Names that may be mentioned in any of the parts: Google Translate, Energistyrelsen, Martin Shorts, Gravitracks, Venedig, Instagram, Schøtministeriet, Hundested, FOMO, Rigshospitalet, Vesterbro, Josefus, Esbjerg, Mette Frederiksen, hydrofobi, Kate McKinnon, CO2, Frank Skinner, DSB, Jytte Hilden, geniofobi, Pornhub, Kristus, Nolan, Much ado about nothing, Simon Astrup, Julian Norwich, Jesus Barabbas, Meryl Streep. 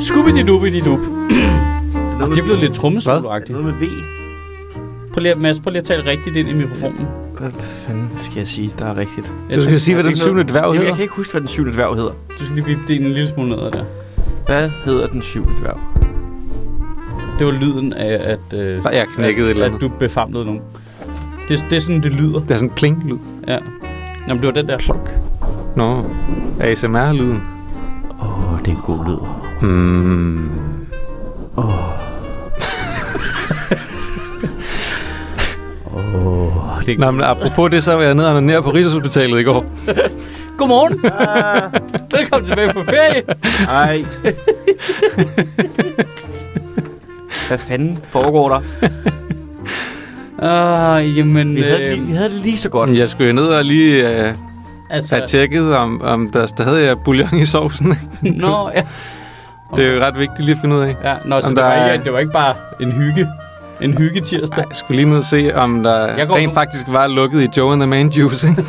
Skubbididubididup. Det blev lidt trommesolo-agtigt. Noget med V. Prøv lige at tale rigtigt ind i mikrofonen. Hvad fanden skal jeg sige, der er rigtigt? Du skal sige, hvad den syvende dværg hedder. Jeg kan ikke huske, hvad den syvende dværg hedder. Du skal lige blive det en lille smule ned der. Hvad hedder den syvende dværg? Det var lyden af, at, jeg knækkede et eller andet. At du befamlede nogen. Det er sådan, det lyder. Det er sådan en pling-lyd. Ja. Jamen, det var den der. Plok. Nå, ASMR-lyden. Åh, det er en god lyd. Hmm. Åh. Oh. Nå, men apropos det, så var jeg nede og onanere på Rigshospitalet i går. Godmorgen. Velkommen tilbage på ferie. Ej. Hvad fanden foregår der? Jamen... Vi havde det lige så godt. Jeg skulle ned og lige have tjekket, om der stadig er bouillon i sovsen. Nå, ja. Det er jo ret vigtigt lige at finde ud af. Ja, nå, så det var ikke bare en hygge. En hyggetirsdag. Ej, jeg skulle lige ned og se, om der rent faktisk var lukket i Joe and the Man juice, ikke?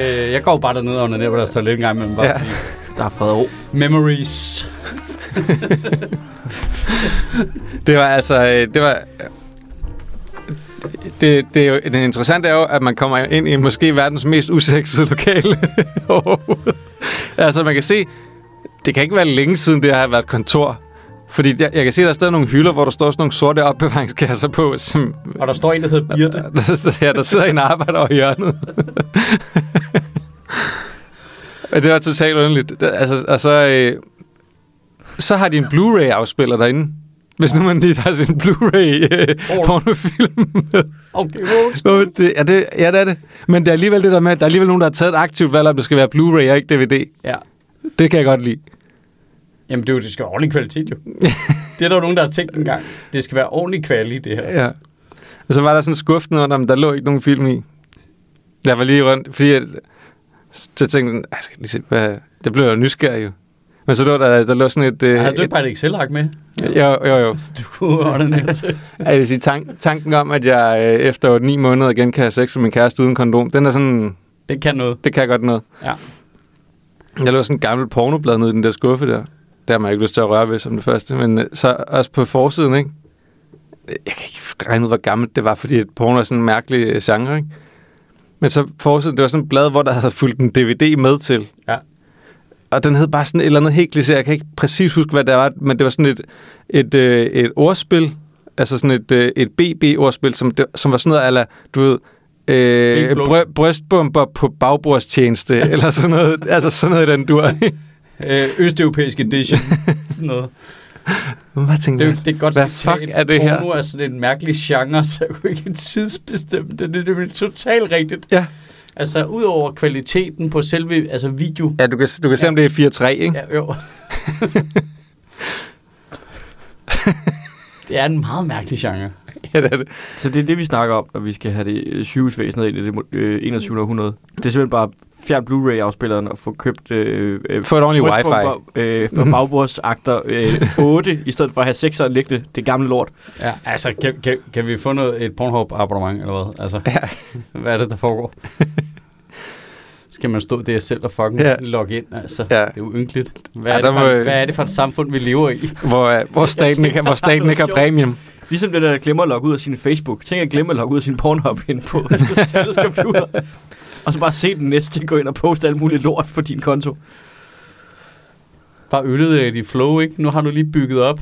Jeg går bare dernede og ned, hvor der står lidt en gang imellem. Bare ja. Der er fred og ro. Memories. Det interessante er jo, at man kommer ind i måske verdens mest usexede lokale. Altså, man kan se, det kan ikke være længe siden, det har været kontor. Fordi jeg kan se, der er stadig nogle hylder, hvor der står sådan nogle sorte opbevaringskasser på. Som, og der står en, der hedder Birthe. Ja, der sidder en arbejder over hjørnet. Det var totalt underligt. Altså, og så har de en Blu-ray-afspiller derinde. Hvis nu man lige har sin Blu-ray-pornofilm med. Okay, wow. Ja, det er det. Men det er alligevel det der med, at der er alligevel nogen, der har taget et aktivt valg, om det skal være Blu-ray og ikke DVD. Ja. Det kan jeg godt lide. Jamen, det skal være ordentlig kvalitet, jo. Det er der jo nogen, der har tænkt engang. Det skal være ordentlig kvalitet, det her. Ja. Og så var der sådan en skuff ned under, men der lå ikke nogen film i. Jeg var lige rundt, fordi jeg tænkte, jeg skal lige se, hvad... Det blev jo nysgerrig, jo. Men så lå der lå sådan et... Havde du ikke bare et Excel-ark med? Jo. Du kunne ordentligt. Jeg vil sige, tanken om, at jeg efter 8-9 måneder igen kan have sex med min kæreste uden kondom, den er sådan... Det kan noget. Det kan godt noget. Ja. Der lå sådan en gammel pornoblad nede i den der skuffe der. Der har man ikke lyst til at røre ved som det første, men så også på forsiden, ikke? Jeg kan ikke regne ud, hvor gammelt det var, fordi et porno er sådan en mærkelig genre, ikke? Men så forsiden, det var sådan et blad, hvor der havde fulgt en DVD med til. Ja. Og den hed bare sådan et eller andet helt klise, jeg kan ikke præcis huske, hvad det var, men det var sådan et ordspil, altså sådan et BB-ordspil, som var sådan noget ala, du ved... brystbomber på bagbordstjeneste, eller sådan noget, altså sådan noget i den dur, ikke? Østeuropæisk edition. Sådan noget. Tænker, det er et godt citat. Fuck er det her? Porno er sådan en mærkelig genre, så jeg kunne ikke tidsbestemme det. Det er totalt rigtigt. Ja. Altså, udover kvaliteten på selve video... Ja, du kan se, om det er 4-3, ikke? Ja, jo. Det er en meget mærkelig genre. Ja, det er det. Så det er det, vi snakker om, når vi skal have det sygehusvæsenet ind i det 21. århundrede. Det er simpelthen bare... fjern Blu-ray-afspilleren og få købt... få et ordentligt wifi. For bagbordsakter 8, i stedet for at have 6'eren liggende. Det gamle lort. Ja, altså, kan vi få et Pornhub-abonnement eller hvad? Altså, ja. Hvad er det, der foregår? Skal man stå der selv og fucking logge ind? Altså, ja. Det er jo ynkeligt. Hvad er det for et samfund, vi lever i? Hvor staten ikke har premium. Ligesom det der glemmer at logge ud af sin Facebook. Tænk at glemme at logge ud af sin Pornhub ind på tallets computer. Og så bare se den næste gå ind og poste alt muligt lort på din konto. Bare øllede af dit flow, ikke? Nu har du lige bygget op,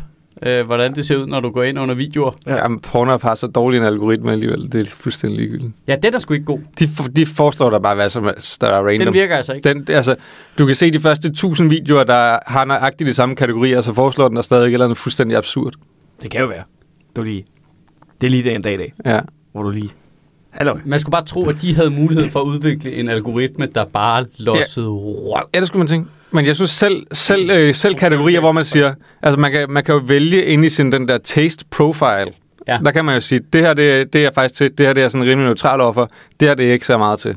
hvordan det ser ud, når du går ind under videoer. Ja, men Pornhub har så dårlig en algoritme alligevel. Det er fuldstændig ligegyldigt. Ja, det er da sgu ikke god. De forestår dig bare, hvad som helst, der er random. Den virker altså ikke. Du kan se de første 1000 videoer, der har nøjagtigt de samme kategorier, og så foreslår den der stadig et eller andet fuldstændig absurd. Det kan jo være. Det er lige det en dag i dag. Ja. Hvor du lige... Hello. Man skulle bare tro, at de havde mulighed for at udvikle en algoritme, der bare lossede røv. Ja, det skulle man tænke. Men jeg synes selv kategorier, hvor man siger... Altså, man kan jo vælge ind i sin den der taste profile. Ja. Der kan man jo sige, det her det er jeg faktisk til, det her det er sådan rimelig neutral overfor, det her det er ikke så meget til.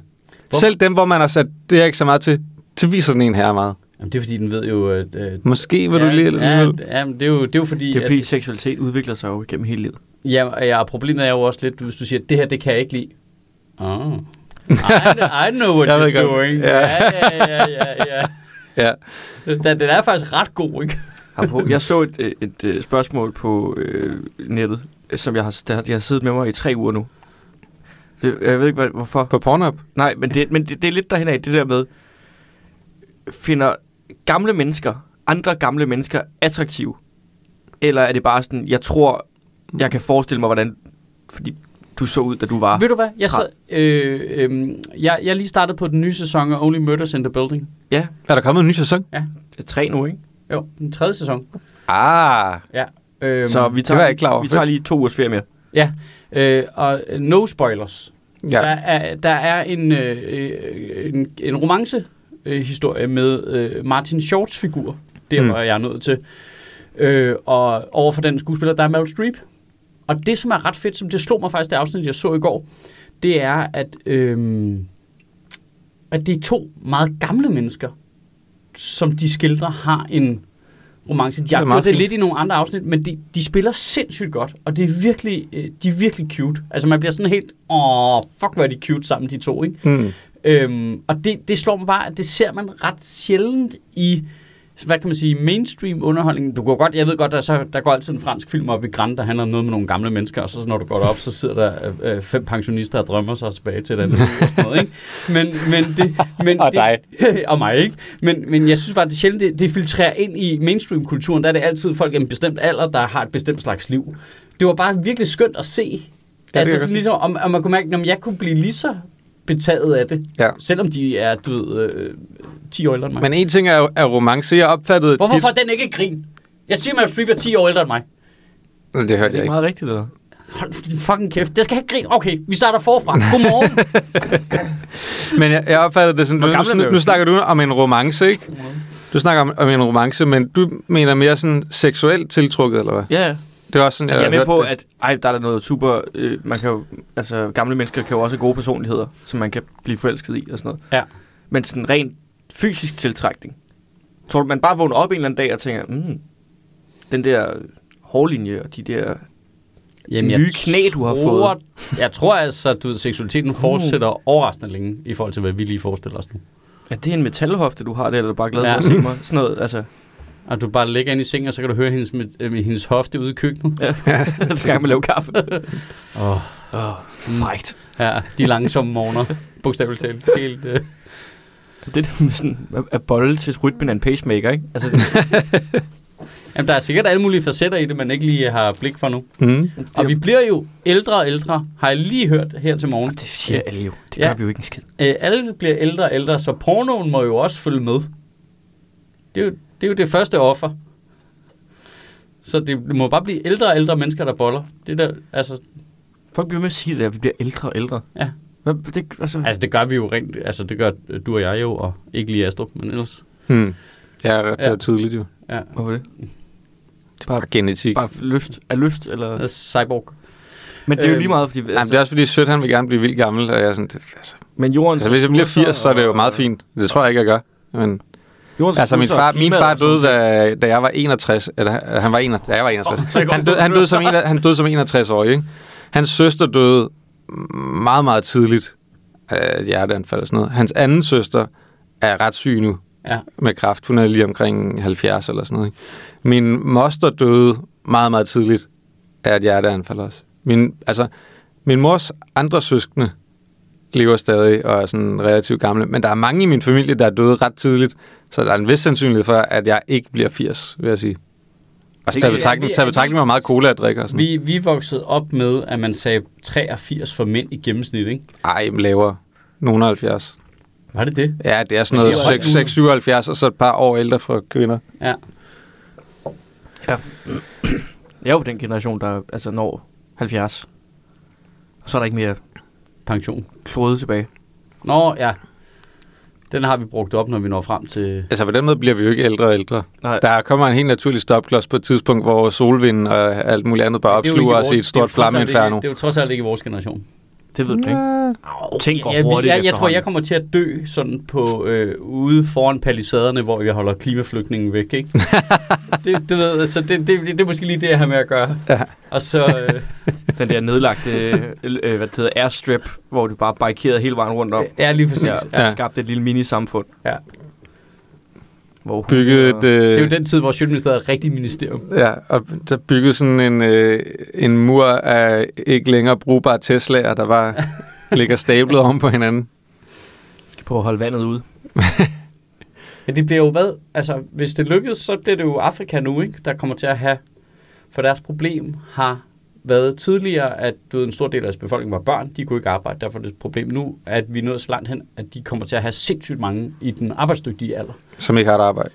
Hvor? Selv dem, hvor man har sat, det er ikke så meget til, så viser den en her meget. Jamen, det er fordi, den ved jo... Måske vil du lide... Ja, det er jo fordi... Det er fordi, seksualitet udvikler sig jo gennem hele livet. Ja, problemet er jo også lidt, hvis du siger, det her, det kan jeg ikke lide. I know what you're doing. Ja. Den er faktisk ret god, ikke? Jeg så et spørgsmål på nettet, som jeg har siddet med mig i 3 uger nu. Det, jeg ved ikke, hvorfor. På Pornhub? Nej, men det er lidt derhen af det der med, finder gamle mennesker, andre gamle mennesker attraktive? Eller er det bare sådan, jeg tror, jeg kan forestille mig, hvordan... Fordi du så ud, da du var... Ved du hvad? Jeg lige startede på den nye sæson af Only Murders in the Building. Ja. Er der kommet en ny sæson? Ja. Det er 3 nu, ikke? Jo, den 3. sæson. Ja. Så vi tager lige 2 ugers ferie mere. Ja, og no spoilers. Ja. Der er en romance-historie med Martin Shorts figur. Det var jeg nødt til. Og overfor den skuespiller, der er Meryl Streep. Og det, som er ret fedt, som det slog mig faktisk det afsnit, jeg så i går, det er, at det er 2 meget gamle mennesker, som de skildrer, har en romance. De har gjort det lidt i nogle andre afsnit, men de spiller sindssygt godt, og det er virkelig, de er virkelig cute. Altså man bliver sådan helt, fuck, hvor er de cute sammen, de 2, ikke? Og det slår mig bare, at det ser man ret sjældent i, hvad kan man sige, mainstream underholdning. Jeg ved godt, der går altid en fransk film op i Grand, der handler om noget med nogle gamle mennesker, og så når du går derop, så sidder der 5 pensionister og drømmer sig tilbage til et andet liv og sådan noget, ikke? Men og dig. Og mig, ikke? Men jeg synes bare, det er sjældent, det filtrerer ind i mainstream-kulturen. Der er det altid folk i en bestemt alder, der har et bestemt slags liv. Det var bare virkelig skønt at se. Ja, altså sådan ligesom, om man kunne mærke, om jeg kunne blive lige så betaget af det, ja. Selvom de er, du ved, 10 år ældre end mig. Men en ting er romance, jeg opfattede... Hvorfor får den ikke grin? Jeg siger, at Streep er 10 år ældre end mig. Det hørte jeg ikke. Det er meget rigtigt, eller? Hold din fucking kæft. Det skal have grin. Okay, vi starter forfra. Godmorgen. Men jeg opfattede det sådan... Nu snakker du om en romance, ikke? Du snakker om en romance, men du mener mere sådan seksuelt tiltrukket, eller hvad? Ja. Det er også sådan, jeg er med på, at der er noget super... man kan jo, altså, gamle mennesker kan jo også have gode personligheder, som man kan blive forelsket i og sådan noget. Ja. Men sådan rent fysisk tiltrækning. Tror du, man bare vågner op en eller anden dag og tænker, den der hårlinje og de der nye knæ, du har fået. Jeg tror altså, at seksualiteten fortsætter overraskende længe i forhold til, hvad vi lige forestiller os nu. Ja, det er en metalhofte, du har der, eller du bare glad for at se mig. Sådan noget, altså... Og du bare ligger ind i sengen, og så kan du høre hendes hofte ude i køkkenet. Ja, så skal man lave kaffe. Frækt. Ja, de langsomme morgener. Bogstaveligt talt. Helt... Det der med sådan at bolle til rytmen af en pacemaker, ikke? Altså, jamen, der er sikkert alle mulige facetter i det, man ikke lige har blik for nu. Og vi bliver jo ældre og ældre, har jeg lige hørt her til morgen. Det siger alle jo. Det gør vi jo ikke en skid. Alle bliver ældre og ældre, så pornoen må jo også følge med. Det er jo det første offer. Så det må bare blive ældre og ældre mennesker, der boller. Det der, altså... Folk bliver med at sige det der, at vi bliver ældre og ældre. Ja. Altså det gør vi jo rent, altså det gør du og jeg jo, og ikke lige Astrup, men ellers. Ja, det er jo tydeligt jo. Ja. Hvorfor det? Det er bare genetik. Bare lyst, er lyst, eller... Cyborg. Men det er jo lige meget, fordi... Altså... Nej, det er også fordi Sødt, han vil gerne blive vildt gammel, og jeg er sådan... Det, altså... Men jorden... Altså hvis jeg bliver 80, så er det jo meget fint. Det tror jeg ikke, jeg gør, men... Jordens altså min far døde, da jeg var 61, eller han var 61, da jeg var 61. Han døde som 61-årig, ikke? Hans søster døde meget, meget tidligt af et hjerteanfald og sådan noget. Hans anden søster er ret syg nu med kræft. Hun er lige omkring 70 eller sådan noget, ikke? Min moster døde meget, meget tidligt af et hjerteanfald også. Min mors andre søskende lever stadig og er sådan relativt gamle. Men der er mange i min familie, der er døde ret tidligt. Så der er en vis sandsynlighed for, at jeg ikke bliver 80, vil jeg sige. Og så tager betragtning med meget cola at drikke og sådan. Vi voksede op med, at man sagde 83 for mænd i gennemsnit, ikke? Ej, lavere. Nogen 70. Var det det? Ja, det er sådan noget 6-77, og så et par år ældre for kvinder. Ja. Jeg er jo den generation, der altså når 70. Og så er der ikke mere... Pension. Klode tilbage. Nå, ja. Den har vi brugt op, når vi når frem til... Altså, på den måde bliver vi jo ikke ældre og ældre. Nej. Der kommer en helt naturlig stopklods på et tidspunkt, hvor solvinden og alt muligt andet bare opsluger os i et stort flammeindferno. Det er jo trods alt ikke vores generation. Det ved jeg ikke. Tænk går hurtigt. Jeg tror, jeg kommer til at dø sådan på ude foran palisaderne, hvor jeg holder klimaflygtningen væk, ikke? det ved jeg, så det er måske lige det, jeg har med at gøre. Ja. Og så den der nedlagte hvad det hedder, airstrip, hvor du bare barrikerede hele vejen rundt om. Ja, lige præcis. Ja. Skabte et lille mini-samfund. Ja. Det er jo den tid, hvor Sjøtministeriet er rigtig ministerium. Ja, og der byggede sådan en mur af ikke længere brugbare Tesla'er, der var ligger stablet om på hinanden. Jeg skal prøve at holde vandet ude. Ja, det bliver jo hvad? Altså, hvis det lykkes, så bliver det jo Afrika nu, ikke? Der kommer til at have... For deres problem har været tidligere, at en stor del af deres befolkning var børn. De kunne ikke arbejde. Derfor er det et problem nu, at vi er nået så langt hen, at de kommer til at have sindssygt mange i den arbejdsdygtige alder. Som ikke har et arbejde?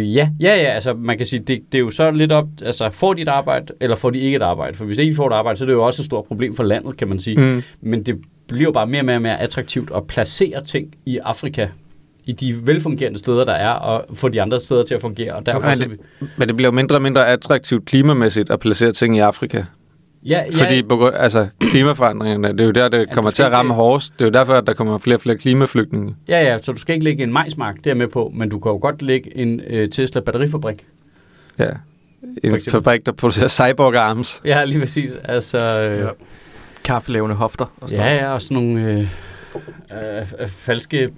Ja. Altså, man kan sige, det er jo så lidt op... Altså, får de et arbejde, eller får de ikke et arbejde? For hvis de ikke får et arbejde, så er det jo også et stort problem for landet, kan man sige. Mm. Men det bliver bare mere og mere attraktivt at placere ting i Afrika, i de velfungerende steder, der er, og få de andre steder til at fungere. Og derfor, men det bliver jo mindre og mindre attraktivt klimamæssigt at placere ting i Afrika. Ja. Fordi altså, klimaforandringerne, det er jo der, det kommer til at ramme hårdest. Det er jo derfor, at der kommer flere og flere klimaflygtninge. Ja, så du skal ikke lægge en majsmark der med på, men du kan jo godt lægge en Tesla-batterifabrik. Ja, en fabrik, der producerer cyborg-arms. Ja, lige præcis. Altså, kaffelævende hofter. Og sådan og sådan nogle falske...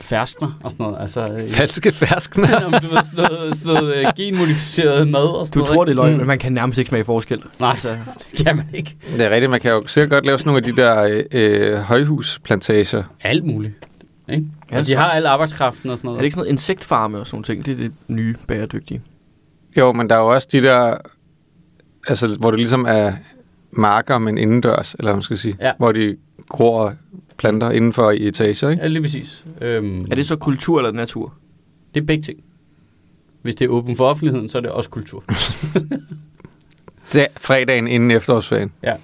Ferskner og sådan noget. Altså, falske ferskner? Jamen, du ved, sådan noget genmodificeret mad og sådan noget. Du tror, det er løgn, men man kan nærmest ikke smage forskel. Nej, altså, det kan man ikke. Det er rigtigt, man kan jo sikkert godt lave sådan nogle af de der højhusplantager. Alt muligt. Ikke? Ja, de har alle arbejdskraften og sådan noget. Er det ikke sådan noget insektfarme og sådan ting? Det er det nye bæredygtige. Jo, men der er jo også de der, altså, hvor det ligesom er marker, men indendørs, eller hvad man skal sige. Ja. Hvor de gror planter indenfor i etager, ikke? Ja, lige præcis. Er det så kultur eller natur? Det er begge ting. Hvis det er åbent for offentligheden, så er det også kultur. Det er fredagen inden efterårsferien. Ja.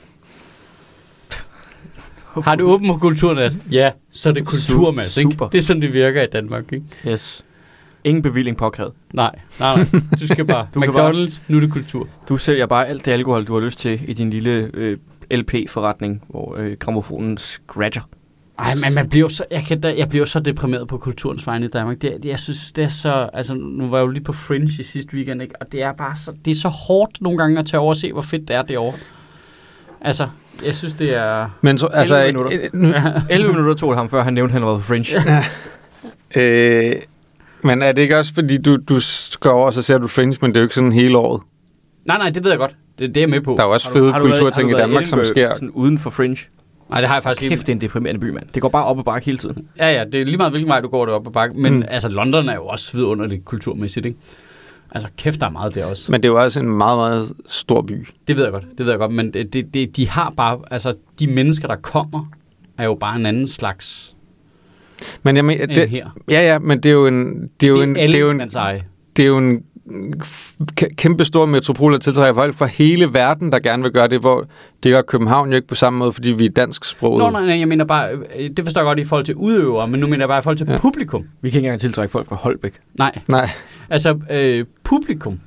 Har du åbent på kulturnat? Ja, så er det kulturmas, ikke? Super. Det er sådan, det virker i Danmark, ikke? Yes. Ingen bevilling påkrævet. Nej. Du skal bare... McDonald's, nu er det kultur. Du sælger bare alt det alkohol, du har lyst til i din lille... LP-forretning, hvor gramofonen scratcher. Ej, men man bliver så, jeg bliver så deprimeret på kulturens vegne i Danmark. Jeg synes, det er så... Altså, nu var jeg jo lige på Fringe i sidste weekend, ikke? Og det er bare så... Det er så hårdt nogle gange at tage over og se, hvor fedt det er derovre. Altså, jeg synes, det er... Men så, altså... 11 minutter. 11 minutter tog det ham, før han nævnte, han var på Fringe. Ja. Men er det ikke også, fordi du skal over, og så ser du Fringe, men det er jo ikke sådan hele året? Nej, det ved jeg godt. Det er jeg med på. Der er også fede kulturting i Danmark, som sker sådan uden for Fringe. Nej, det har jeg faktisk ikke. Kæft, det er en deprimerende by, mand. Det går bare op og bakke hele tiden. Ja, det er lige meget, hvilken vej du går det op og bakke. Men altså, London er jo også vidunderligt kulturmæssigt, ikke? Altså, kæft, der er meget der også. Men det er jo også en meget, meget stor by. Det ved jeg godt. Men de har bare... Altså, de mennesker, der kommer, er jo bare en anden slags... Men jeg mener... men det er jo en... Det er jo en kæmpe store metropoler tiltrækker folk fra hele verden, der gerne vil gøre det, hvor det gør København jo ikke på samme måde, fordi vi er dansksproget. Nej, jeg mener bare, det forstår jeg godt i forhold til udøvere, men nu mener jeg bare i forhold til publikum. Vi kan ikke engang tiltrække folk fra Holbæk. Nej. Altså, publikum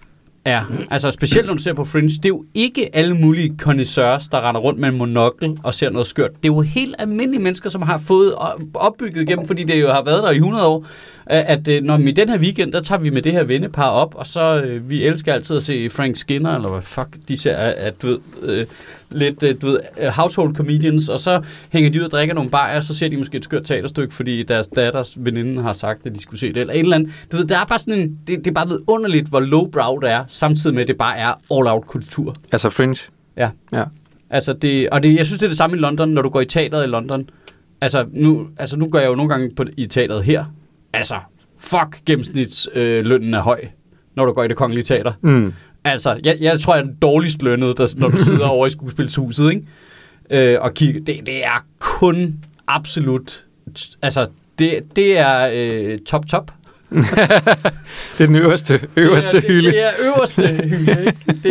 er, altså specielt når du ser på Fringe, det er jo ikke alle mulige connoisseurs, der render rundt med en monokkel og ser noget skørt. Det er jo helt almindelige mennesker, som har fået opbygget gennem, fordi det jo har været der i 100 år, at når vi i den her weekend, der tager vi med det her vennepar op, og så vi elsker altid at se Frank Skinner, eller hvad fuck de ser, at du ved, household comedians, og så hænger de ud og drikker nogle bajer, og så ser de måske et skørt teaterstykke, fordi deres datters veninde har sagt, at de skulle se det, eller et eller andet. Du ved, der er bare sådan en, det er bare vidunderligt, hvor lowbrow det er, samtidig med, at det bare er all-out kultur. Altså Fringe? Ja. Altså jeg synes, det er det samme i London, når du går i teateret i London. Altså nu går jeg jo nogle gange i teateret her. Altså, fuck, gennemsnitslønnen er høj, når du går i Det Kongelige Teater. Mm. Altså, jeg tror, jeg er den dårligst lønnede, når du sidder over i Skuespilshuset, ikke? Og kigger. Det er kun absolut... Altså, det er top. Det er den øverste hylde. Det er øverste hylde, ikke?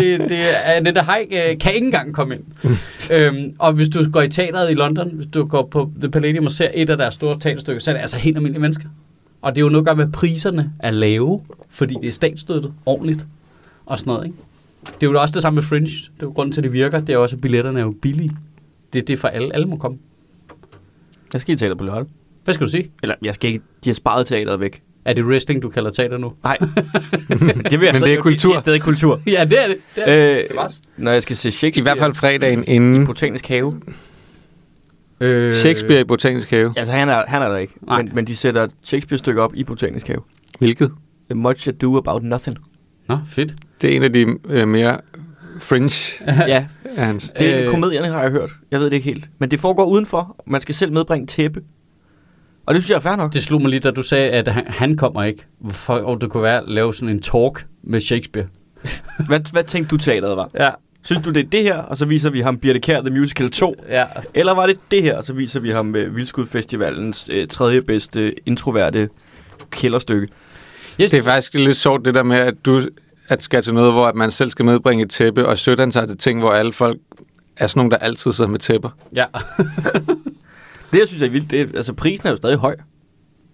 Det der hej kan ikke engang komme ind. Og hvis du går i teateret i London, hvis du går på The Palladium og ser et af deres store teaterstykker, så er det altså helt almindelige mennesker. Og det er jo noget at gøre med, at priserne er lave, fordi det er statsstøttet ordentligt og sådan noget, ikke? Det er jo også det samme med Fringe. Det er jo grunden til, at det virker. Det er også, at billetterne er jo billige. det er for alle. Alle må komme. Jeg skal i teater på lørdag. Hvad skal du sige? Eller, jeg skal ikke. De har sparet teateret væk. Er det wrestling, du kalder teater nu? Nej. Men det er kultur. Det er stadig kultur. Ja, det er det. Det er det. Når jeg skal se Shakespeare... I hvert fald fredagen inden... I Botanisk Have. Shakespeare i Botanisk Have. Altså, han er der ikke. Men de sætter Shakespeare-stykker op i Botanisk Have. Hvilket? Much Ado About Nothing. Nå, fedt. Det er en af de mere fringe. Ja. Det er komedierne, har jeg hørt. Jeg ved det ikke helt. Men det foregår udenfor. Man skal selv medbringe tæppe. Og det synes jeg er fair nok. Det slog mig lige, da du sagde, at han kommer ikke. Hvorfor det kunne være at lave sådan en talk med Shakespeare. Hvad tænkte du teateret var? Ja. Synes du, det er det her, og så viser vi ham Birthe Kjær, The Musical 2? Ja. Eller var det det her, og så viser vi ham Vildskudfestivalens tredje bedste introverte kælderstykke? Yes. Det er faktisk lidt sjovt det der med, at du skal til noget, hvor at man selv skal medbringe et tæppe, og Sødan tager det ting, hvor alle folk er sådan nogle, der altid sidder med tæpper. Ja. Det, jeg synes er vildt, det er, altså prisen er jo stadig høj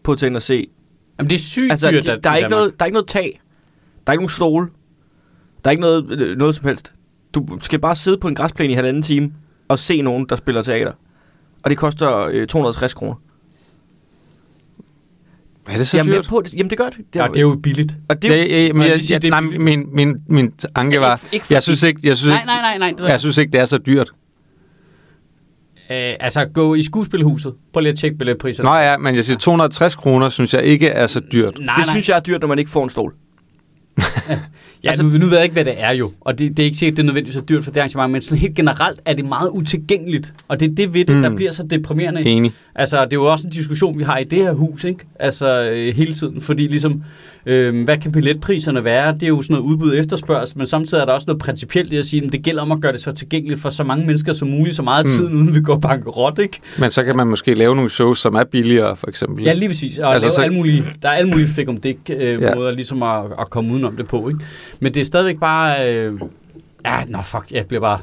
på til at se. Jamen det er sygt altså, dyrt, der er ikke noget, der er ikke noget tag. Der er ikke nogen stole. Der er ikke noget som helst. Du skal bare sidde på en græsplæne i halvanden time og se nogen, der spiller teater. Og det koster 260 kroner. Er det så dyrt? På, jamen det gør det. Det er jo billigt. Og det er jo... Min anke var... Jeg synes ikke, det er så dyrt. Altså gå i skuespilhuset. Prøv lige at tjekke billetpriserne. Nå ja, men jeg siger 260 kroner, synes jeg ikke er så dyrt. Nej. Synes jeg er dyrt, når man ikke får en stol. Ja, altså, nu ved jeg ikke, hvad det er jo. Og det er ikke sikkert, det er nødvendigvis så dyrt for det arrangement. Men sådan helt generelt er det meget utilgængeligt. Og det er det ved det, der bliver så deprimerende. Enig. Altså det er jo også en diskussion, vi har i det her hus, ikke? Altså hele tiden. Fordi ligesom, hvad kan billetpriserne være? Det er jo sådan noget udbud efterspørgsel. Men samtidig er der også noget principielt i at sige, at det gælder om at gøre det så tilgængeligt for så mange mennesker som muligt, så meget tiden, uden vi går bankerot, ikke? Men så kan man måske lave nogle shows, som er billigere, for eksempel. Ja, lige præcis. Og altså, der er alle mulige fik om det måder ligesom at komme udenom det på, ikke? Men det er stadigvæk bare... jeg bliver bare...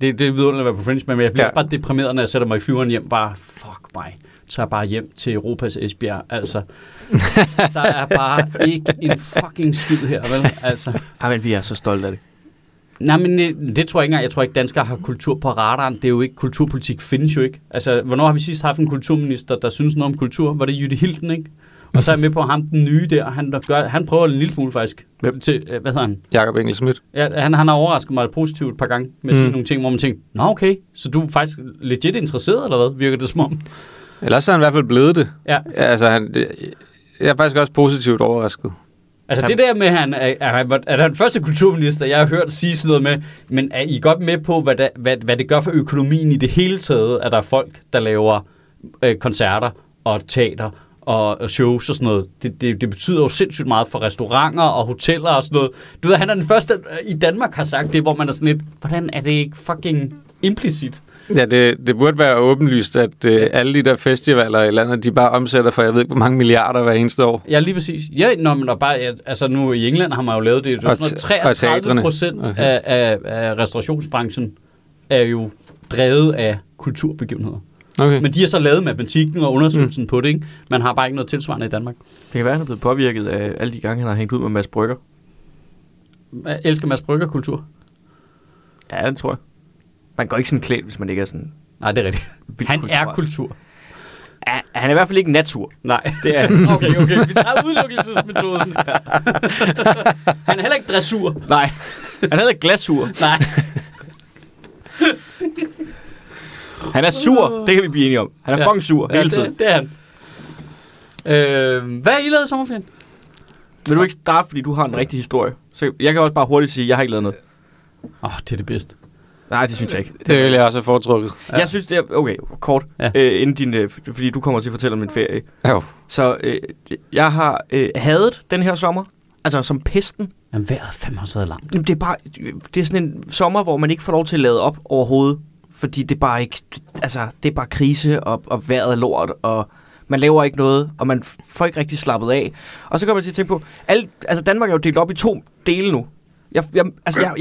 Det er vidunderligt at være på Fringe, men jeg bliver bare deprimeret, når jeg sætter mig i flyveren hjem. Bare, fuck mig. Så er jeg bare hjem til Europas Esbjerg. Altså, der er bare ikke en fucking skid her, vel? Altså. Ej, men vi er så stolte af det. Nej, men det tror jeg ikke engang. Jeg tror ikke, danskere har kultur på radaren. Det er jo ikke... Kulturpolitik findes jo ikke. Altså, hvornår har vi sidst haft en kulturminister, der synes noget om kultur? Var det Jytte Hilden, ikke? Og så er jeg med på ham, den nye der. Han prøver en lille smule faktisk. Til, hvad hedder han? Jakob Engel Schmidt. Ja, han har overrasket mig positivt et par gange med at sige nogle ting, hvor man tænker, nå okay, så du er faktisk legit interesseret, eller hvad? Virker det som om? Ellers er han i hvert fald blevet det. Ja. Altså, jeg er faktisk også positivt overrasket. Altså det der med, at han er den første kulturminister, jeg har hørt sige sådan noget med, men er I godt med på, hvad det gør for økonomien i det hele taget, at der er folk, der laver koncerter og teater og shows og sådan noget. Det betyder jo sindssygt meget for restauranter og hoteller og sådan noget. Du ved, han er den første i Danmark har sagt det, hvor man er sådan lidt, hvordan er det ikke fucking implicit? Ja, det burde være åbenlyst, at alle de der festivaler i landet, de bare omsætter for, jeg ved ikke, hvor mange milliarder hver eneste år. Ja, lige præcis. Ja, men bare, altså nu i England har man jo lavet det, sådan noget, 33% af restaurationsbranchen er jo drevet af kulturbegivenheder. Okay. Men de har så lavet matematikken og undersøgelsen på det, ikke? Man har bare ikke noget tilsvarende i Danmark. Det kan være, han er blevet påvirket af alle de gange, han har hængt ud med Mads Brügger. Jeg elsker Mads Brügger-kultur. Ja, den tror jeg. Man går ikke sådan klædt, hvis man ikke er sådan... Nej, det er rigtigt. Han kultur. Er kultur. Ja, han er i hvert fald ikke natur. Nej, det er han. Okay. Vi tager udelukkelsesmetoden. Han er heller ikke dressur. Nej. Han er heller ikke glasur. Nej. Han er sur, det kan vi blive enige om. Han er fucking sur hele tiden. Det er han. Hvad er I lavet i sommerferien? Vil du ikke starte, fordi du har en rigtig historie? Så jeg kan også bare hurtigt sige, at jeg har ikke lavet noget. Det er det bedste. Nej, det synes jeg ikke. Det vil jeg også have foretrukket. Jeg synes, det er... Okay, kort. Ja. Inden din, fordi du kommer til at fortælle om min ferie. Jo. Så jeg har hadet den her sommer. Altså som pesten. Jamen, vejret har fandme også været langt. Jamen, det er sådan en sommer, hvor man ikke får lov til at lade op overhovedet. Fordi det er bare ikke, altså det er bare krise, og vejret er lort, og man laver ikke noget, og man får ikke rigtig slappet af. Og så kommer jeg til at tænke på, altså Danmark er jo delt op i 2 dele nu. Jeg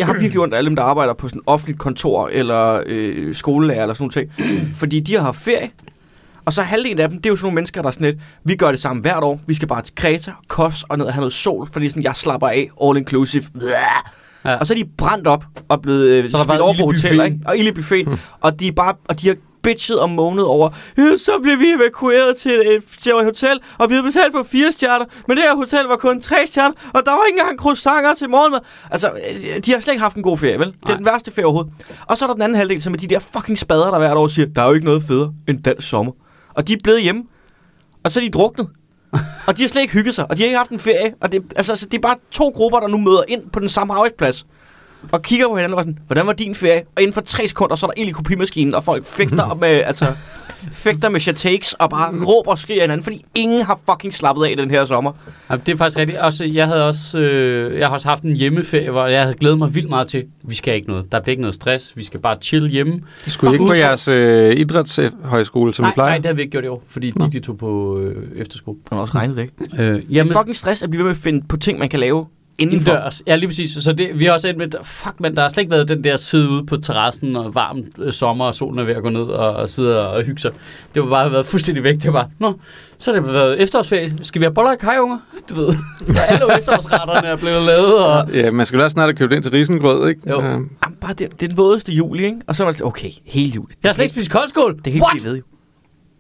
har virkelig ondt af alle dem, der arbejder på sådan et offentligt kontor, eller skolelærer, eller sådan noget ting. Fordi de har haft ferie, og så halvdelen af dem, det er jo sådan nogle mennesker, der er sådan lidt, vi gør det samme hvert år, vi skal bare til Kreta, Kos og ned og have noget sol, fordi sådan, jeg slapper af, all inclusive. Ja. Og så er de brændt op og blevet smidt over på hoteller, ikke? Og ild i buffeten. Og de er bare, og de har bitchet og moanet over, så blev vi evakueret til et hotel, og vi havde betalt for 4 stjerner, men det her hotel var kun 3 stjerner, og der var ikke engang croissanter til morgenmad. Altså, de har slet ikke haft en god ferie, vel? Det er den værste ferie overhovedet. Og så er der den anden halvdel, som er de der fucking spader, der hvert år siger, der er jo ikke noget federe end dansk sommer. Og de er blevet hjemme, og så er de druknet. Og de har slet ikke hygget sig, og de har ikke haft en ferie. Og det, altså, det er bare 2 grupper, der nu møder ind på den samme arbejdsplads og kigger på hinanden og var sådan, hvordan var din ferie? Og inden for 3 sekunder, så er der ild i kopimaskinen, og folk fægter med, altså, fægter med shatakes og bare råber og skriger hinanden, fordi ingen har fucking slappet af den her sommer. Ja, det er faktisk rigtigt. Også, jeg har også haft en hjemmeferie, hvor jeg havde glædet mig vildt meget til, vi skal ikke noget. Der bliver ikke noget stress. Vi skal bare chill hjemme. I skulle ikke på jeres idrætshøjskole, som I plejer? Nej, det har vi ikke gjort i år, fordi de tog på efterskole. Det har også regnet det, ikke? Det er fucking stress at blive ved med at finde på ting, man kan lave. Indendørs. Ja, lige præcis. Så det, vi har også endt med, fuck mand, der har slet ikke været den der sidde ude på terrassen og varmt sommer, og solen er ved at gå ned og sidde og hygge sig. Det var bare været fuldstændig væk. Det var bare, så har det været efterårsferie. Skal vi have boller og kaj, unger? Du ved, der alle efterårsretterne er blevet lavet. Og... Ja, man skal jo også snart have købt ind til risengrød, ikke? Jo. Jamen, bare det er den vådeste juli, ikke? Og så er man okay, hele juli. Jeg har slet ikke spist koldskål. Det kan ikke blive ved, jo.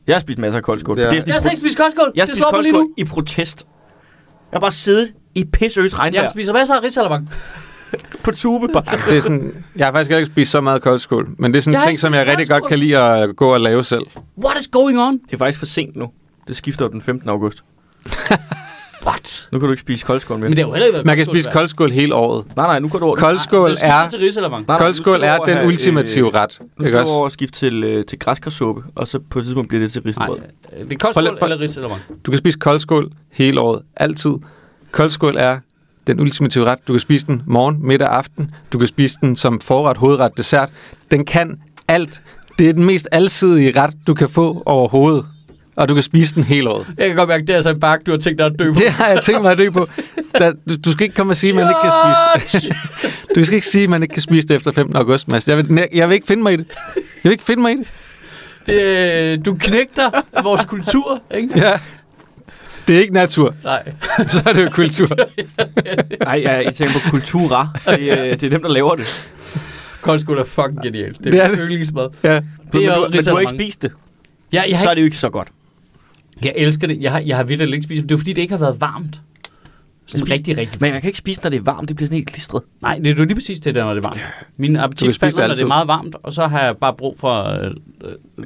Jeg har spist masser af koldskål. Ja. Jeg har slet ikke spist koldskål. Jeg har spist koldskål i protest. Jeg har bare siddet i pisseøs regnvejr. Jeg spiser masser af ridsalermang. På tube bare. Det er sådan, jeg har faktisk ikke spist så meget koldskål, men det er sådan en ting, som jeg rigtig godt kan lide at gå og lave selv. What is going on? Det er faktisk for sent nu. Det skifter den 15. august. What? Nu kan du ikke spise koldskål mere. Men det er jo heller ikke været. Man kan spise koldskål hele året. Nej, nu kan du... Koldskål er den ultimative ret. Nu skal du over og skifte til græskarsuppe, og så på et tidspunkt bliver det til risengrød. Nej, det er koldskål eller ridsalermang. Du kan spise koldskål hele året. Altid. Koldskål er den ultimative ret. Du kan spise den morgen, middag, aften. Du kan spise den som forret, hovedret, dessert. Den kan alt. Det er den mest alsidige ret, du kan få overhovedet. Og du kan spise den hele året. Jeg kan godt mærke, det er altså en bakke, du har tænkt dig at dø på. Det har jeg tænkt mig at dø på. Du skal ikke komme og sige, at man ikke kan spise. Du skal ikke sige, at man ikke kan spise det efter 15. august, Mads. Jeg vil ikke finde mig i det. Du knægter vores kultur, ikke? Ja. Det er ikke natur. Nej. Så er det jo kultur. Nej, jeg tænker på kulturer. Det er dem, der laver det. Koldskål er fucking genialt. Det er yndlingsmad. Ja. Men du har ikke spist det. Så er det jo ikke så godt. Jeg elsker det. Jeg har virkelig ikke spist det. Det er jo fordi, det ikke har været varmt. Rigtig. Men man kan ikke spise, når det er varmt. Det bliver sådan helt klistret. Nej, det er jo lige præcis det der, når det er varmt. Min appetit falder, når det er meget varmt. Og så har jeg bare brug for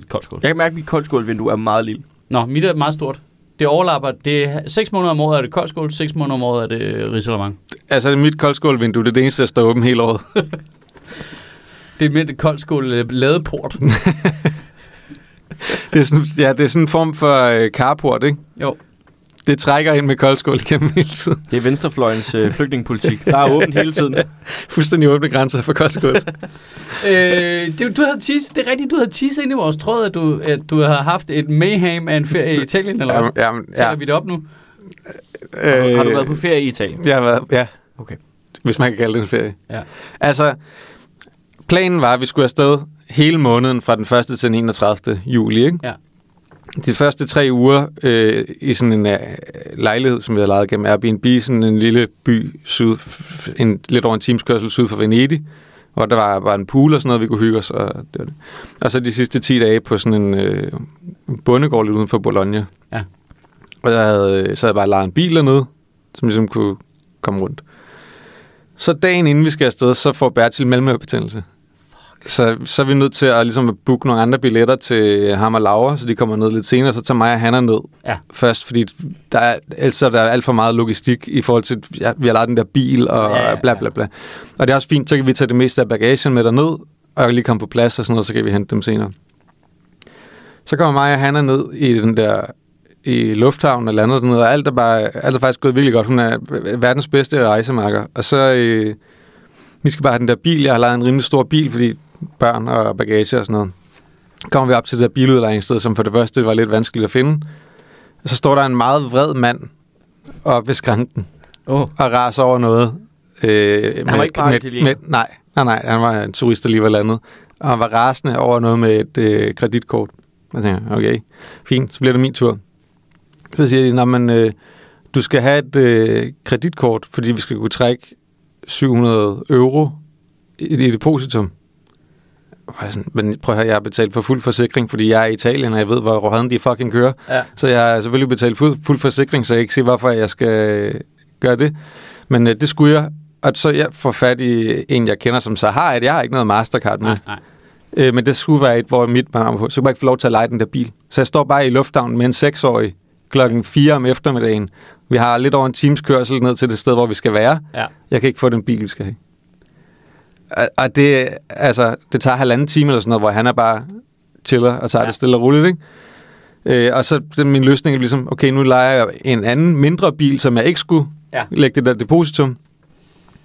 koldskål. Jeg kan mærke, at mit koldskålvindue er meget lille. Nå, mit er meget stort. Det overlapper. Det er 6 måneder om året er det koldskål, 6 måneder om året er det risalamang. Altså mit koldskålvindue, det er det eneste, der står åbent hele året. Det er mere det koldskål-ladeport. Det er sådan en form for carport, ikke? Jo. Det trækker ind med koldskål gennem hele tiden. Det er venstrefløjens flygtningepolitik. Der er åbent hele tiden. Fuldstændig åbne grænser for koldskål. Det er rigtigt, du havde teaset ind i vores tråd, at du havde haft et mayhem af en ferie i Italien, eller hvad? Jamen, tager vi det op nu? Har du været på ferie i Italien? Jeg har været, ja. Okay. Hvis man kan kalde det en ferie. Ja. Altså, planen var, at vi skulle afsted hele måneden fra den 1. til den 31. juli, ikke? Ja. De første 3 uger i sådan en lejlighed, som vi havde lejet gennem Airbnb, sådan en lille by syd, lidt over en times kørsel syd for Venedig, hvor der var en pool og sådan noget, vi kunne hygge os. Og det var det. Og så de sidste 10 dage på sådan en bondegård lidt uden for Bologna. Ja. Og så havde jeg bare lejet en bil dernede, som ligesom kunne komme rundt. Så dagen inden vi skal afsted, så får Bertil mellemørebetændelse. Så er vi nødt til at ligesom booke nogle andre billetter til ham og Laura, så de kommer ned lidt senere, så tager mig og Hanna ned først, fordi der er alt for meget logistik i forhold til, at vi har lejet den der bil og bla bla bla. Og det er også fint, så kan vi tage det meste af bagagen med derned, og jeg kan lige komme på plads og sådan noget, så kan vi hente dem senere. Så kommer mig og Hanna ned i den der i lufthavnen og lander dernede, og alt er faktisk gået virkelig godt. Hun er verdens bedste rejsemarker. Og så... vi skal bare have den der bil. Jeg har lejet en rimelig stor bil, fordi børn og bagage og sådan noget. Kommer vi op til det der biludlejningssted, som for det første var lidt vanskeligt at finde. Og så står der en meget vred mand oppe ved skranken og raser over noget. Han var ikke bare italiener. Nej, han var en turist, der lige var landet. Og han var rasende over noget med et kreditkort. Jeg tænker, okay, fint, så bliver det min tur. Så siger de, du skal have et kreditkort, fordi vi skal kunne trække €700 i depositum. Men prøv at høre, jeg har betalt for fuld forsikring, fordi jeg er i Italien, og jeg ved, hvor rådden de fucking kører. Ja. Så jeg har selvfølgelig betalt fuld forsikring, så jeg ikke se, hvorfor jeg skal gøre det. Men det skulle jeg. Og så jeg får fat i en, jeg kender, som så har et. Jeg har ikke noget Mastercard med. Nej. Men det skulle være et, hvor mit man har på. Så kunne jeg ikke få lov til at leje den der bil. Så jeg står bare i lufthavnen med en 6-årig klokken 4 om eftermiddagen. Vi har lidt over en times kørsel ned til det sted, hvor vi skal være. Ja. Jeg kan ikke få den bil, vi skal have. Og det, altså, det tager 1,5 time eller sådan noget, hvor han er bare chiller og tager det stille og roligt, ikke? Og så min løsning er ligesom, okay, nu leger jeg en anden mindre bil, som jeg ikke skulle lægge det der depositum.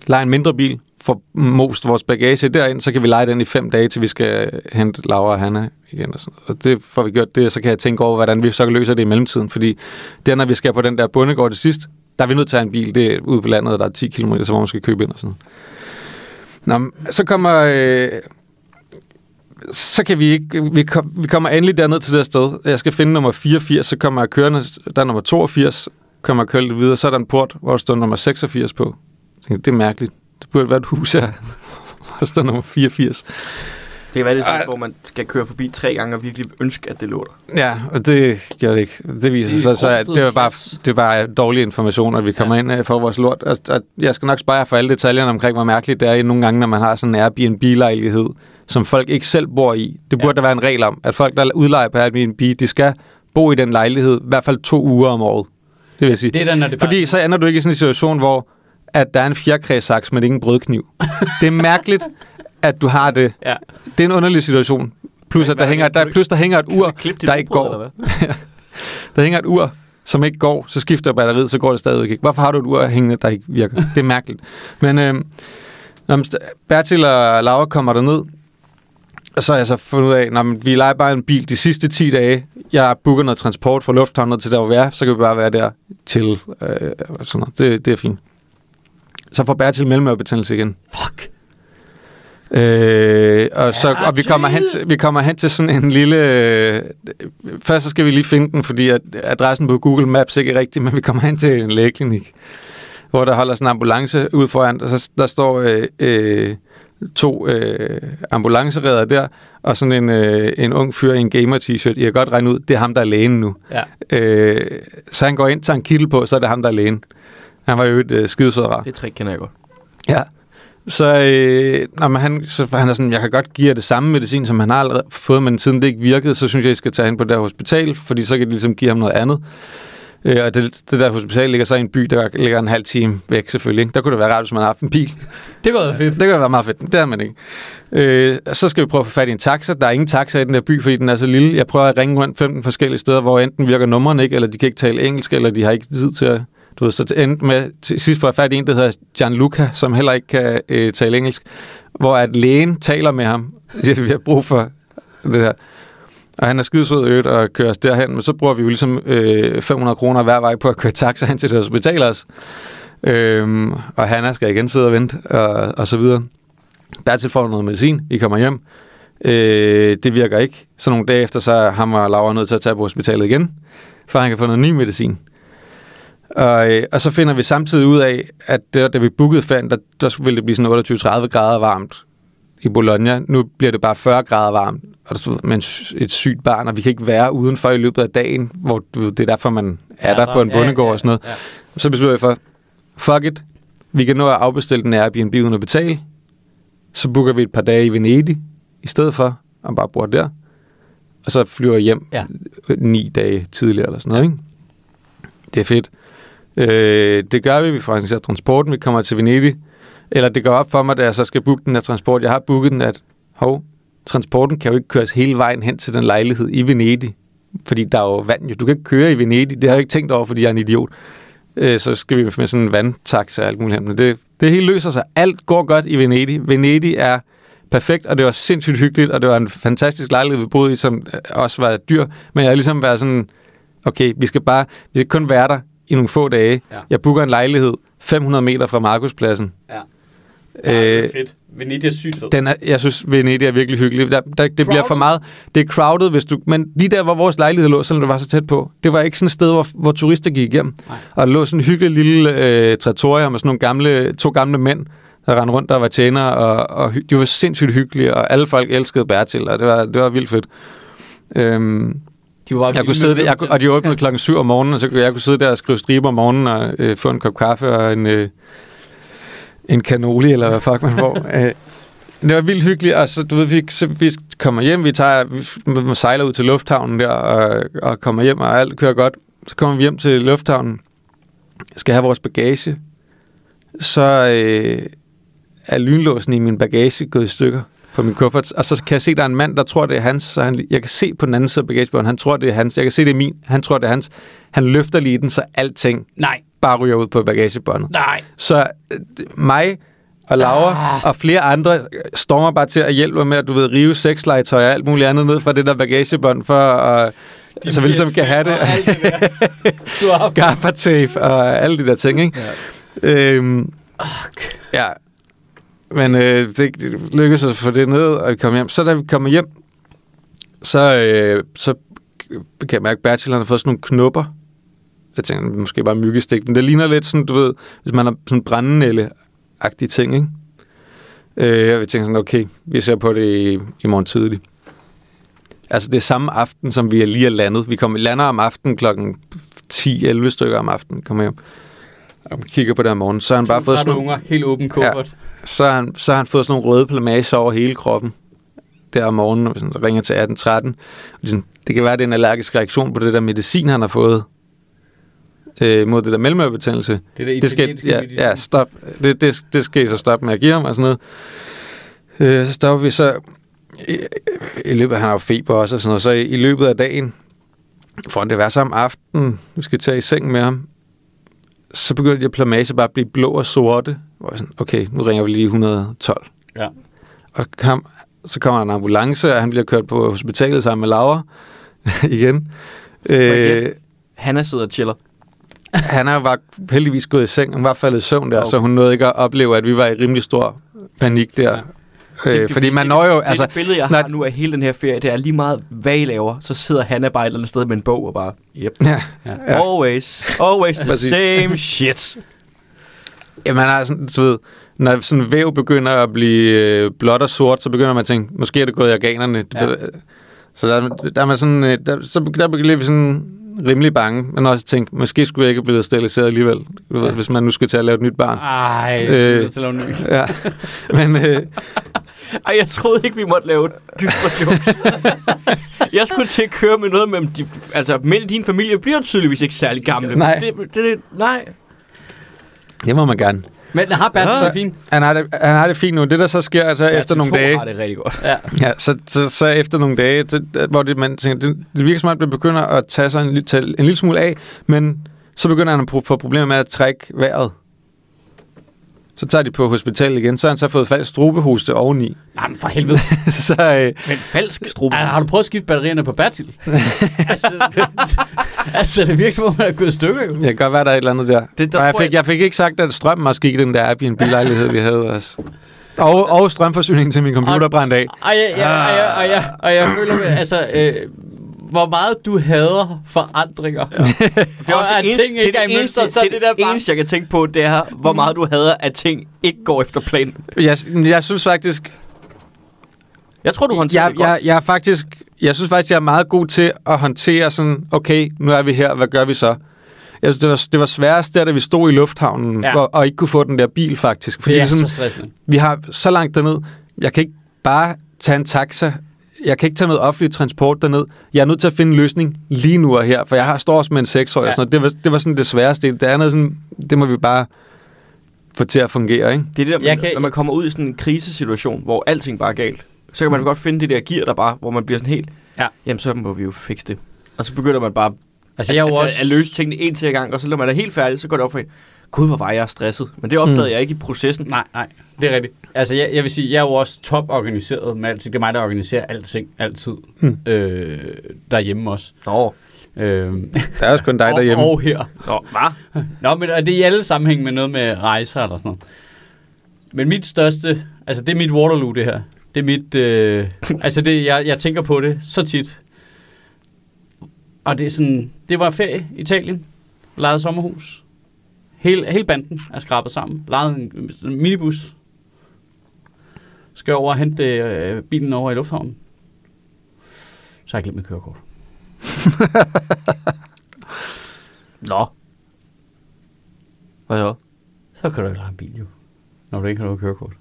Leger en mindre bil, får most vores bagage derind, så kan vi lege den i 5 dage, til vi skal hente Laura og Hanna igen. Og sådan. Og det får vi gjort det, så kan jeg tænke over, hvordan vi så kan løse det i mellemtiden. Fordi der, når vi skal på den der bondegård til sidst, der er vi nødt til at have en bil, det er ude på landet, der er 10 km, så hvor man skal købe ind og sådan. Nå, så kommer så kan vi ikke vi kommer endelig derned til det sted. Jeg skal finde nummer 84, så kommer jeg kørende, der er nummer 82, kommer jeg kørende videre, så er der en port, hvor der står nummer 86 på. Så det er mærkeligt. Det burde være et hus her, hvor der står nummer 84. Det er været det sådan, hvor man skal køre forbi 3 gange og virkelig ønske, at det lå der. Ja, og det gør det ikke. Det viser sig så, at det var bare dårlig information, at vi kommer ind for vores lort. Og jeg skal nok spare for alle detaljerne omkring, hvor mærkeligt det er nogle gange, når man har sådan en Airbnb-lejlighed, som folk ikke selv bor i. Det burde der være en regel om, at folk, der udlejer på Airbnb, de skal bo i den lejlighed i hvert fald 2 uger om året. Det vil jeg sige. Det er der, når det bare... Fordi så ender du ikke i sådan en situation, hvor at der er en fjerkræsaks, men ikke en brødkniv. Det er mærkeligt, at du har det. Ja. Det er en underlig situation. Plus, at der hænger et ur, der ikke går. Der hænger et ur, som ikke går, så skifter batteriet, så går det stadig ikke. Hvorfor har du et ur hængende, der ikke virker? Det er mærkeligt. Men Bertil og Laura kommer derned, og så har jeg så fundet ud af, at vi leger bare en bil de sidste 10 dage. Jeg booker noget transport fra lufthavnen til der, hvor vi er, så kan vi bare være der til. Sådan noget. Det er fint. Så får Bertil mellemørebetændelse igen. Fuck! Og vi kommer hen til sådan en lille først så skal vi lige finde den, fordi at adressen på Google Maps ikke er rigtig, men vi kommer hen til en lægeklinik, hvor der holder sådan en ambulance ud foran, og så der står 2 ambulanceredder der, og sådan en ung fyr i en gamer-t-shirt. I har godt regnet ud, det er ham, der er lægen nu. Så han går ind, tager en kittel på, så er det ham, der er lægen. Han var jo et skidesød rar. Det trick kender jeg godt. Ja. Så han er sådan, jeg kan godt give jer det samme medicin, som han har allerede fået, men siden det ikke virkede, så synes jeg, I skal tage hende på det der hospital, fordi så kan det ligesom give ham noget andet. Og det der hospital ligger så i en by, der ligger 1,5 time væk selvfølgelig. Ikke? Der kunne det være rart, hvis man havde haft en bil. Det kunne være fedt. Det kunne være meget fedt. Det havde man ikke. Så skal vi prøve at få fat i en taxa. Der er ingen taxa i den der by, fordi den er så lille. Jeg prøver at ringe rundt 15 forskellige steder, hvor enten virker nummerne ikke, eller de kan ikke tale engelsk, eller de har ikke tid til at... Du ved, så endte med, til sidst får jeg fat i en, der hedder Gianluca, som heller ikke kan tale engelsk, hvor at lægen taler med ham. Vi har brug for det her. Og han er skidesød øget og kører os derhen, men så bruger vi jo ligesom 500 kroner hver vej på at køre taxa hen til det hospital os. Og Hanna skal igen sidde og vente, og så videre. Dertil får noget medicin, I kommer hjem. Det virker ikke. Så nogle dage efter, så er ham og Laura nødt til at tage på hospitalet igen, for han kan få noget ny medicin. Og så finder vi samtidig ud af, at da vi bookede fandt, der ville det blive sådan 28-30 grader varmt i Bologna. Nu bliver det bare 40 grader varmt, og der stod med et sygt barn, og vi kan ikke være udenfor i løbet af dagen, hvor det er derfor, man er der på en bondegård og sådan noget. Ja. Så beslutter vi for, fuck it, vi kan nå at afbestille den Airbnb uden at betale. Så booker vi et par dage i Venedig i stedet for, og bare bor der. Og så flyver jeg hjem 9 dage tidligere eller sådan noget, ikke? Det er fedt. Det gør vi får organiseret transporten, vi kommer til Venedig, eller det går op for mig, da jeg så skal booke den her transport. Jeg har booket den, at transporten kan jo ikke køres hele vejen hen til den lejlighed i Venedig, fordi der er jo vand. Du kan ikke køre i Venedig, det har jeg ikke tænkt over, fordi jeg er en idiot. Så skal vi med sådan en vandtaxa og alt muligt, men det hele løser sig. Alt går godt i Venedig. Venedig er perfekt, og det var sindssygt hyggeligt, og det var en fantastisk lejlighed, vi boede i, som også var dyr, men jeg har ligesom været sådan, okay, vi skal kun være der i nogle få dage. Ja. Jeg booker en lejlighed 500 meter fra Markuspladsen. Ja. Det er fedt. Venedig er sygt fed. Jeg synes, Venedig er virkelig hyggelig. Det bliver for meget. Det er crowded, men lige der, hvor vores lejlighed lå, selvom det var så tæt på, det var ikke sådan et sted, hvor turister gik igennem. Nej. Og der lå sådan en hyggelig lille trattoria med sådan nogle 2 gamle mænd, der rendte rundt, der var tjenere, og de var sindssygt hyggelige, og alle folk elskede Bertil, og det var vildt fedt. Og de åbnede klokken 7 om morgenen, og så kunne jeg sidde der og skrive striber om morgenen, og få en kop kaffe og en cannoli, eller hvad fuck man får. Det var vildt hyggeligt, og så, du ved, vi kommer hjem, vi sejler ud til lufthavnen der, og kommer hjem, og alt kører godt. Så kommer vi hjem til lufthavnen, skal have vores bagage, så er lynlåsen i min bagage gået i stykker på min kuffert, og så kan jeg se, der er en mand, der tror, det er hans, så jeg kan se på den anden side af bagagebåndet, han tror, det er hans, jeg kan se, det er min, han tror, det er hans, han løfter lige den, så alting bare ryger ud på bagagebåndet. Nej. Så mig og Laura og flere andre stormer bare til at hjælpe med at, du ved, rive sexlegetøj og alt muligt andet ned fra det der bagagebånd, for at så vi ligesom kan have det. Gaffatape og alle de der ting, ikke? Ja. Ja. Men det lykkedes at få det ned, og vi kom hjem. Så da vi kommer hjem, så kan jeg mærke, at Bertil har fået sådan nogle knopper. Jeg tænkte, måske bare myggestik, men det ligner lidt sådan, du ved, hvis man har sådan brændenælde-agtige ting, ikke? Og vi tænkte sådan, okay, vi ser på det i morgen tidlig. Altså det er samme aften, som vi lige er landet. Vi lander om aftenen klokken 10-11 stykker om aftenen, kommer hjem. Og kigger på det om morgenen, så har han bare fået sådan nogle... helt åben kuffert. Ja, så har han fået sådan nogle røde plamager over hele kroppen der om morgenen, når vi sådan ringer til 1813. Det kan være, det er en allergisk reaktion på det der medicin, han har fået mod det der mellemørebetændelse. Det skal, ja, stop. Det skal I så stoppe med at give ham og sådan noget. Så stopper vi så... I løbet af, han har jo feber også og sådan noget, så i løbet af dagen, for det var samme aften, vi skal tage i seng med ham, så begyndte de plamager bare at blive blå og sorte, hvor jeg sådan, okay, nu ringer vi lige 112. Ja. Og så kommer der en ambulance, og han bliver kørt på hospitalet sammen med Laura igen. Hanna sidder og chiller. Han er jo bare heldigvis gået i seng, han var faldet i søvn der, okay. Så hun nåede ikke at opleve, at vi var i rimelig stor panik der. Ja. Fordi man når jo... Altså, det billede, jeg har nu af hele den her ferie, det er lige meget, hvad I laver, så sidder Hanna bare et eller andet sted med en bog og bare... Yep. Ja. Always the same shit. Jamen, altså, så ved, når sådan væv begynder at blive blåt og sort, så begynder man at tænke, måske er det gået i organerne. Ja. Så der er man sådan... Der bliver vi sådan rimelig bange, men også tænke, måske skulle jeg ikke blive steriliseret alligevel, du ved, hvis man nu skal til at lave et nyt barn. Ej, til at lave nyt. Ja, men... Ej, jeg troede ikke, vi måtte lave dystre jokes. Jeg skulle til at køre med noget med, altså, mænd i din familie bliver tydeligvis ikke særlig gamle. Nej. Nej. Det må man gerne. Men har Bertel så fint? Han har det fint nu. Det, der så sker, altså efter nogle dage... Ja, har det rigtig godt. Ja, så efter nogle dage, hvor man tænker, det virker som om, at det begynder at tage sig en lille smule af, men så begynder han at få problemer med at trække vejret. Så tager de på hospitalet igen, så har han så fået falsk strubehoste oveni. Nej, men for helvede. Men falsk strubehoste? Har du prøvet at skifte batterierne på Bertil? altså, det virker som om, man er gået i stykker, jo. Jeg kan godt være, der er et eller andet der. Jeg fik ikke sagt, at strømmen også gik i den der Airbnb-lejlighed, vi havde også. Og strømforsyningen til min computer brændte af. Og jeg føler, altså... hvor meget du hader forandringer. Ja. Det er også det eneste, ting ikke er mønster, så det der bare... eneste, jeg kan tænke på, det er, hvor meget du hader, at ting ikke går efter planen. Jeg synes faktisk... Jeg tror, du håndterer det godt. Jeg synes faktisk, jeg er meget god til at håndtere sådan, okay, nu er vi her, hvad gør vi så? Jeg synes, det var sværest der, da vi stod i lufthavnen, og ikke kunne få den der bil, faktisk. Fordi det er sådan, så stressende. Vi har så langt derned, jeg kan ikke bare tage en taxa. Jeg kan ikke tage noget offentlig transport derned. Jeg er nødt til at finde en løsning lige nu og her, for jeg har står også med en 6-årig og sådan noget. Det var sådan det sværeste. Det andet sådan, det må vi bare få til at fungere, ikke? Det er det, når man kommer ud i sådan en krisesituation, hvor alting bare er galt, så kan man godt finde det der gear, der bare, hvor man bliver sådan helt, jamen så må vi jo fikse det. Og så begynder man bare at løse tingene en til ad gang, og så når man er helt færdig, så går det op for en. Gud, hvor var jeg stresset. Men det opdagede jeg ikke i processen. Nej, det er rigtigt. Altså, jeg vil sige, jeg er jo også toporganiseret med alting. Det er mig, der organiserer alting, altid. Derhjemme også. Nå. Der er også kun dig derhjemme. Og her. Nå, hvad? Nå, men er det i alle sammenhæng med noget med rejser eller sådan noget? Men mit største... Altså, det er mit Waterloo, det her. Det er mit... altså, det, jeg tænker på det så tit. Og det er sådan... Det var ferie i Italien. Lejede sommerhus. Hele banden er skrabet sammen. Lejet en minibus. skal over og hente bilen over i lufthavnen. Så har jeg glemt mit kørekort. Nå. Hvad så? Så kan du ikke lade en bil, jo. Når du ikke har noget kørekort.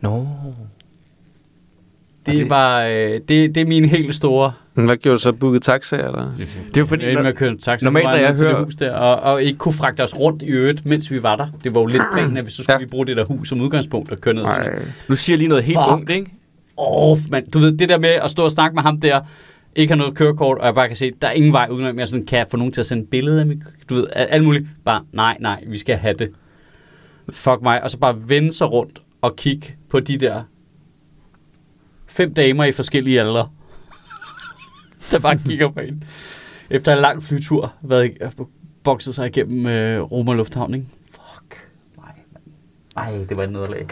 Nå. Det var det er min helt store. Hvad gjorde du så, booket taxa eller? Det var fordi med at køre taxa. Normalt når jeg hører hus der og ikke kunne fragte os rundt i øvrigt, mens vi var der. Det var jo lidt planen, at vi så skulle vi bruge det der hus som udgangspunkt og køre ned sådan. Nu siger lige noget helt ungt, ikke? Man, du ved det der med at stå og snakke med ham der, ikke har noget kørekort, og jeg bare kan se, der er ingen vej udenom. Jeg sådan, kan jeg få nogen til at sende et billede af mig? Du ved, alt muligt. Bare nej, vi skal have det. Fuck mig, og så bare vende sig rundt og kigge på de der 5 damer i forskellige aldre, der bare kigger på en. Efter en lang flytur, har bokset sig igennem Roma Lufthavn, ikke? Fuck mig, mand. Ej, det var et nederlag.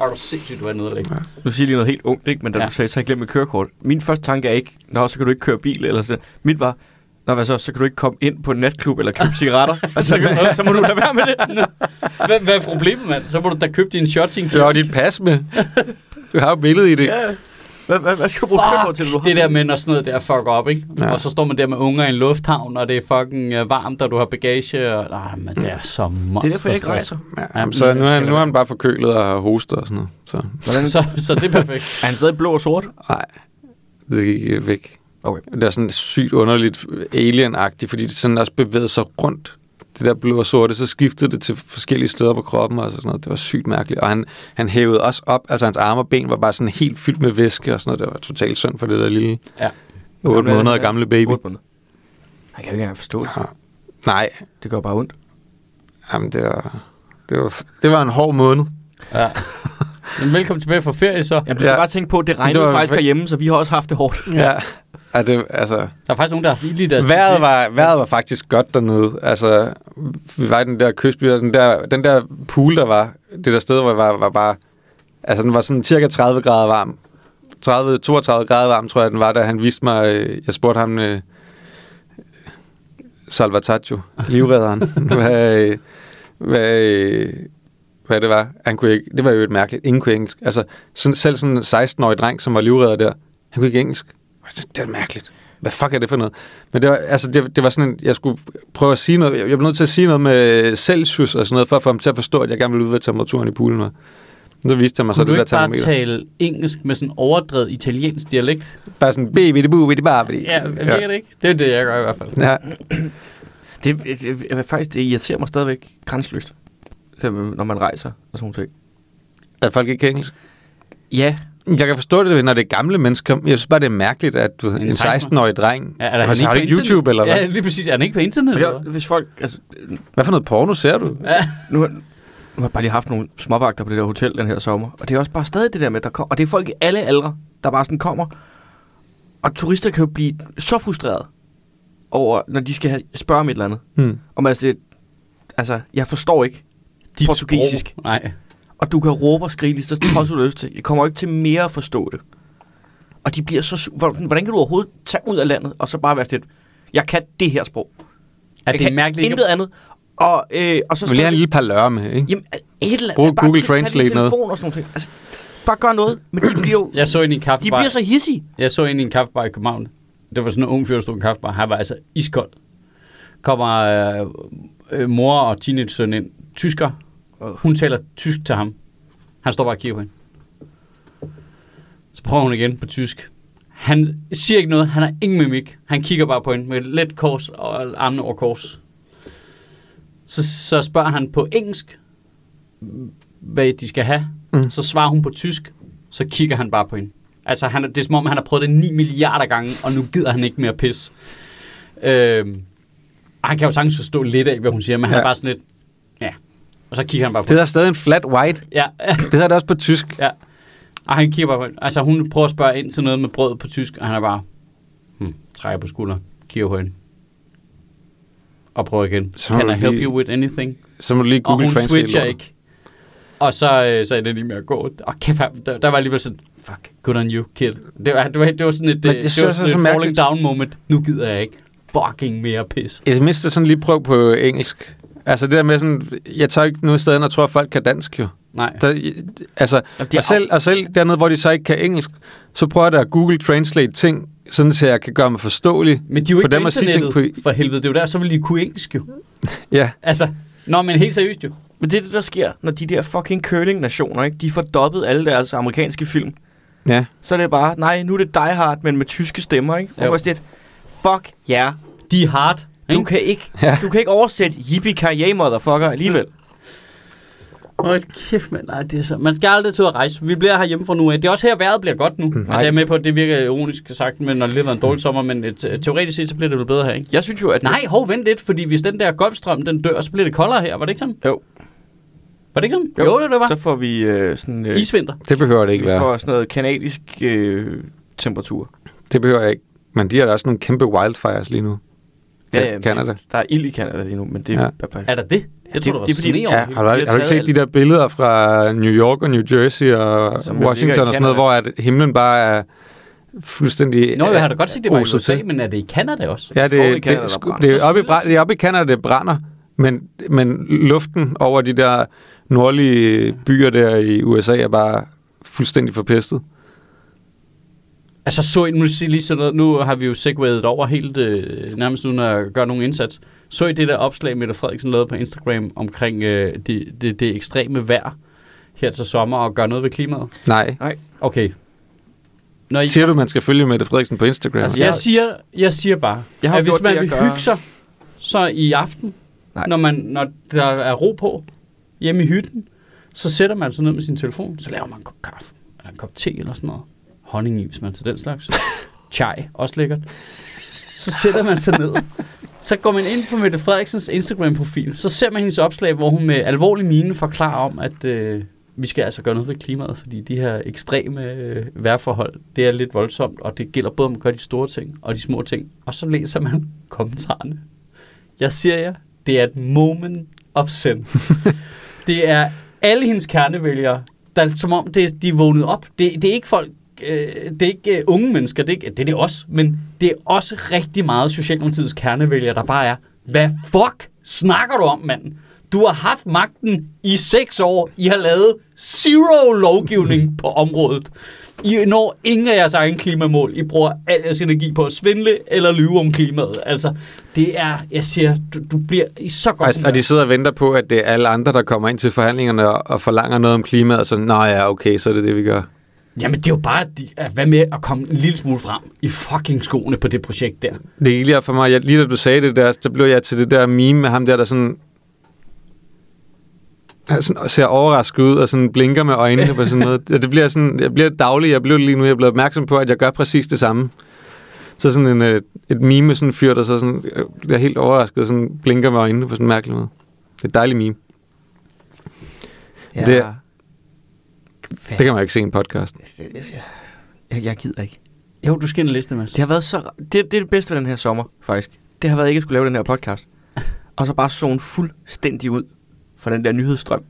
Er du sindssygt, det var et nederlag. Ja. Nu siger lige noget helt ungt, ikke? Men da du sagde, så har jeg glemt mit kørekort. Min første tanke er ikke, nå, så kan du ikke køre bil, eller så. Mit var, nå, hvad så? Så kan du ikke komme ind på en natklub eller købe cigaretter. Altså, så må du da være med det. Hvad er problemet, mand? Så må du da købe dine shots i en klub. Det var dit pas med. Du har jo billedet i det. Ja. Hvad skal du bruge kørekort til, du har? Det der med, når sådan noget der fuck op, ikke? Ja. Og så står man der med unger i en lufthavn, og det er fucking varmt, og du har bagage, og nej, men det er så monster. Det er derfor, jeg ikke rejser. Ja, jamen, så nu er han bare forkølet og hoster og sådan noget. Så det er perfekt. Er han stadig blå og sort? Nej, det er væk. Okay. Det er sådan sygt underligt alien-agtigt, fordi det sådan også bevæger sig rundt. Det der blå og sorte, så skiftede det til forskellige steder på kroppen og sådan noget. Det var sygt mærkeligt. Og han hævede også op. Altså hans arme og ben var bare sådan helt fyldt med væske og sådan noget. Det var totalt synd for det der lille 8 måneder gamle baby. 8 måneder. Jeg kan ikke engang forstå det. Ja. Nej. Det går bare ondt. Jamen det var en hård måned. Ja. Men velkommen tilbage fra ferie så. Jamen du skal bare tænke på, at det regnede faktisk herhjemme, så vi har også haft det hårdt. Ja. Ja, det, altså, der er faktisk nogen, der har frivilligt. Vejret var faktisk godt dernede. Altså, vi var i den der kystby, og den der pool, der var, det der sted, hvor jeg var bare... Altså, den var sådan cirka 30 grader varm. 32 grader varm, tror jeg, den var, da han viste mig... Jeg spurgte ham... Salvataccio, livredderen. Hvad det var. Han kunne ikke... Det var jo et mærkeligt. Ingen kunne engelsk. Altså, selv sådan en 16-årig dreng, som var livredder der, han kunne ikke engelsk. Det er mærkeligt. Hvad fuck er det for noget? Men det var, altså, det var sådan en... Jeg skulle prøve at sige noget. Jeg blev nødt til at sige noget med Celsius og sådan noget, for at få ham til at forstå, at jeg gerne ville ud ved temperaturen i poolen. Og så viste han mig så det der termometer. Kunne du ikke bare tale engelsk med sådan en overdrevet italiensk dialekt? Bare sådan... Ja, jeg ved det ikke. Det er det, jeg gør i hvert fald. Ja. Det irriterer mig stadigvæk grænseløst, når man rejser og sådan noget. Er folk ikke engelsk? Ja. Jeg kan forstå det, når det er gamle mennesker. Jeg synes bare, det er mærkeligt, at du, en 16-årig dreng... Ja, altså, har du ikke YouTube, eller hvad? Ja, lige præcis. Er han ikke på internet? Ja, hvis folk... Altså, hvad for noget porno ser du? Ja. Nu har jeg bare lige haft nogle småvagter på det der hotel den her sommer. Og det er også bare stadig det der med, der kommer... Og det er folk i alle aldre, der bare sådan kommer. Og turister kan jo blive så frustreret over, når de skal spørge om et eller andet. Om altså, jeg forstår ikke dit portugisisk. Sprog. Nej. Og du kan råbe og skrige lige så trods du lyst til. Jeg kommer ikke til mere at forstå det. Og de bliver så... Hvordan kan du overhovedet tage ud af landet, og så bare være sådan, jeg kan det her sprog. Jeg det er mærkeligt. Intet andet. Og så... Du vil lige have en lille par lørre med, ikke? Jamen, et eller andet. Brug Google Translate noget. Og sådan noget. Altså, bare gør noget. Men de bliver jo... De bliver så hissige. Jeg så ind i en kaffebar i København. Det var sådan en ung fyr, der stod i en kaffebar. Han var altså iskold. Kommer mor og teenage-søn ind. Tysker. Hun taler tysk til ham. Han står bare og kigger på hende. Så prøver hun igen på tysk. Han siger ikke noget. Han har ingen mimik. Han kigger bare på hende med let kors og armene over kors. Så spørger han på engelsk, hvad de skal have. Så svarer hun på tysk. Så kigger han bare på hende. Altså, det er som om, han har prøvet det 9 milliarder gange, og nu gider han ikke mere pis. Han kan jo sagtens forstå lidt af, hvad hun siger, men han er bare sådan lidt... Og så kigger han bare på det. Det er stadig en flat white. Ja. Det er også på tysk. Ja. Og han kigger bare på. Altså hun prøver at spørge ind til noget med brød på tysk, og han er bare... trækker på skulderen, kigger på hende. Og prøver igen. Can I help you with anything? Så må du lige Google Translate. Og hun switcher ikke. Og så er det lige med at gå. Og kæft, der var alligevel sådan... Fuck, good on you, kid. Det var sådan et... Det var sådan et falling down moment. Nu gider jeg ikke fucking mere pis. Jeg mister sådan lige prøv på engelsk. Altså det der med sådan, jeg tager ikke noget sted, og tror, at folk kan dansk jo. Nej. Der, altså, og selv dernede, hvor de så ikke kan engelsk, så prøver der at Google Translate ting, sådan så jeg kan gøre mig forståelig. Men de er jo ikke på internettet, for helvede. Det er jo der, så vil de kunne engelsk jo. Ja. Altså, nå, men helt seriøst jo. Men det er det, der sker, når de der fucking curling-nationer, ikke? De får dobbet alle deres amerikanske film. Ja. Så er det bare, nej, nu er det Die Hard, men med tyske stemmer, ikke? Og det fuck yeah. Die Hard. Du kan ikke, du kan ikke oversætte yippie-karriere, motherfucker, alligevel. Hold kæft, mand. Nej, det er så. Man skal aldrig til at rejse. Vi bliver her hjemme fra nu af. Det er også her, vejret bliver godt nu. Altså, jeg er med på, at det virker ironisk sagt, men når det lidt var en dårlig sommer, men teoretisk set, så bliver det vel bedre her, ikke? Jeg synes jo, at... Nej, vent lidt, fordi hvis den der golfstrøm, den dør, så bliver det koldere her. Var det ikke sådan? Jo. Var det ikke sådan? Jo, det var. Så får vi sådan... isvinter. Det behøver det ikke være. Vi får sådan noget kanadisk temperatur. Det behøver jeg ikke. Men de har da også nogle kæmpe wildfires lige nu. Ja, Canada. Der er ild i Canada lige nu, men det er... Ja. Er der det? Jeg tror, det var fordi, har du ikke set de der billeder fra New York og New Jersey og Washington og sådan noget, hvor at himlen bare er fuldstændig... Nå, jeg har da godt set, det var i USA, men er det i Canada også? Ja, det er oppe i Canada, det brænder, men luften over de der nordlige byer der i USA er bare fuldstændig forpestet. Altså, nu har vi jo segwayet over helt nærmest uden at gøre nogen indsats. Så I det der opslag, Mette Frederiksen lavede på Instagram omkring det ekstreme vejr her til sommer og gøre noget ved klimaet? Nej. Okay. Siger du, man skal følge Mette Frederiksen på Instagram? Altså, jeg siger bare, at hvis man vil hygge sig, så i aften, når der er ro på hjemme i hytten, så sætter man sig ned med sin telefon, så laver man en kop kaffe, eller en kop te, eller sådan noget. Honning i, hvis man til den slags. Chai, også lækkert. Så sætter man sig ned. Så går man ind på Mette Frederiksens Instagram-profil. Så ser man hendes opslag, hvor hun med alvorlig mine forklarer om, at vi skal altså gøre noget ved klimaet, fordi de her ekstreme vejrforhold, det er lidt voldsomt, og det gælder både om at gøre de store ting og de små ting. Og så læser man kommentarerne. Jeg siger jer, det er et moment of sin. Det er alle hendes kernevælgere, der som om de er vågnet op. Det er ikke folk, det er ikke unge mennesker, det er også, men det er også rigtig meget Socialdemokratiets kernevælgere, der bare er, hvad fuck snakker du om, manden? Du har haft magten i 6 år, I har lavet zero lovgivning på området. I når ingen af jeres egen klimamål, I bruger al jeres energi på at svindle eller lyve om klimaet. Altså, det er, jeg siger, du bliver i så godt... Altså, og de sidder og venter på, at det er alle andre, der kommer ind til forhandlingerne og forlanger noget om klimaet, og så, nej, ja, okay, så er det det, vi gør. Jamen, det er jo bare, hvad med at komme en lille smule frem i fucking skoene på det projekt der. Det er lige for mig. Lige da du sagde det der, så blev jeg til det der meme med ham der, der sådan... sådan ser overrasket ud og sådan blinker med øjnene på sådan noget. Det bliver sådan... Jeg bliver daglig. Jeg blev lige nu, jeg blev opmærksom på, at jeg gør præcis det samme. Så sådan et meme med sådan en fyr, der så sådan... bliver helt overrasket og sådan blinker med øjnene på sådan en mærkelig måde. Det er et dejligt meme. Ja... Det kan man jo ikke se i en podcast. Jeg gider ikke. Jo, du skal en liste, Mads. Det har været så... Det er det bedste af den her sommer, faktisk. Det har været ikke at skulle lave den her podcast. Og så bare zone fuldstændig ud fra den der nyhedsstrøm.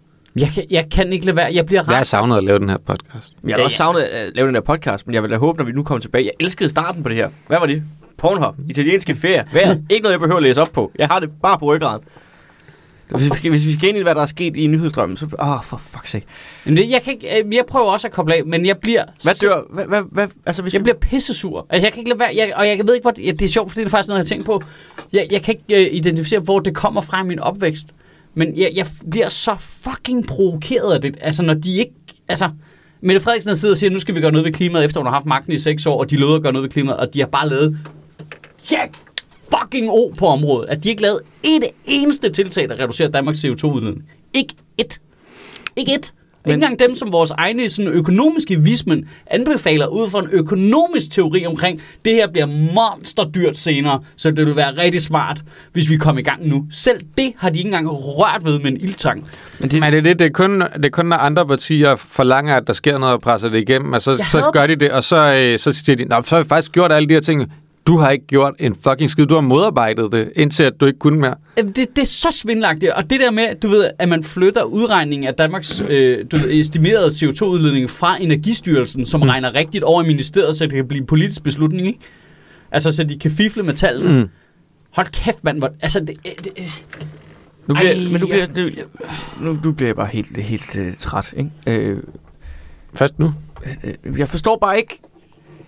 Jeg kan ikke lade være. Jeg bliver ret. Jeg har savnet at lave den her podcast. Jeg har også savnet at lave den her podcast, men jeg vil da håbe, når vi nu kommer tilbage. Jeg elskede starten på det her. Hvad var det? Pornhub. Italienske ferie. Ikke noget, jeg behøver at læse op på. Jeg har det bare på ryggraden. Hvis vi skal ind i, hvad der er sket i nyhedsstrømmen, så... for fuck's sake. Jeg prøver også at koble af, men jeg bliver... Jeg bliver pissesur. Altså, jeg kan ikke lade være... og jeg ved ikke, hvor... det er sjovt, fordi det er faktisk noget, jeg har tænkt på. Jeg kan ikke identificere, hvor det kommer fra i min opvækst. Men jeg bliver så fucking provokeret af det. Altså, når de ikke... Altså... Mette Frederiksen sidder og siger, nu skal vi gøre noget ved klimaet, efter hun har haft magten i 6 år, og de lovede at gøre noget ved klimaet, og de har bare lavet... fucking O på området, at de ikke lavede et eneste tiltag, der reducerer Danmarks CO2-udledning. Ikke et. Men... ikke engang dem, som vores egne sådan, økonomiske vismænd anbefaler ud fra en økonomisk teori omkring, det her bliver monsterdyrt senere, så det vil være rigtig smart, hvis vi kommer i gang nu. Selv det har de ikke engang rørt ved med en ildtang. Men det er kun, når andre partier forlanger, at der sker noget og presser det igennem, og så gør de det, og så siger de, så har vi faktisk gjort alle de her ting. Du har ikke gjort en fucking skid. Du har modarbejdet det, indtil at du ikke kunne mere. Det er så svindlagtigt. Og det der med, du ved, at man flytter udregningen af Danmarks estimerede CO2-udledning fra Energistyrelsen, som regner rigtigt over i ministeriet, så det kan blive en politisk beslutning, ikke? Altså, så de kan fifle med tallene. Hold kæft, mand. Altså, det, Nu bliver jeg bare helt træt, ikke? Først nu?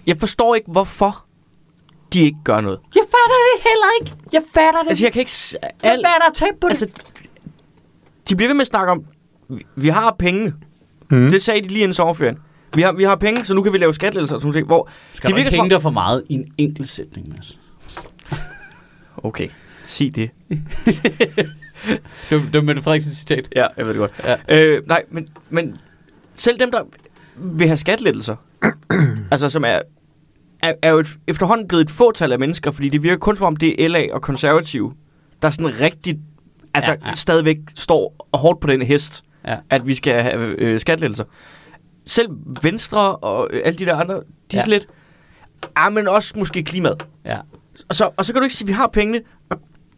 Jeg forstår ikke, hvorfor de ikke gør noget. Jeg fatter det heller ikke. Altså, jeg kan ikke... Jeg fatter og tabe på det. Altså, de bliver ved med at snakke om, vi har penge. Mm. Det sagde de lige inden sommerferien. Vi har penge, så nu kan vi lave skattelettelser. Sådan ting, hvor skal det virker, der for meget i en enkelt sætning, Mads? Okay, sig det. Det var Mette Frederiksens citat. Ja, jeg ved det godt. Ja. Nej, men selv dem, der vil have skattelettelser, altså som er jo efterhånden blevet et fåtal af mennesker, fordi det virker kun som om, det er LA og konservative, der sådan rigtigt, altså stadigvæk står hårdt på den hest, at vi skal have skattelettelser. Selv Venstre og alle de der andre, de er lidt, men også måske klimaet. Ja. Og så kan du ikke sige, at vi har pengene,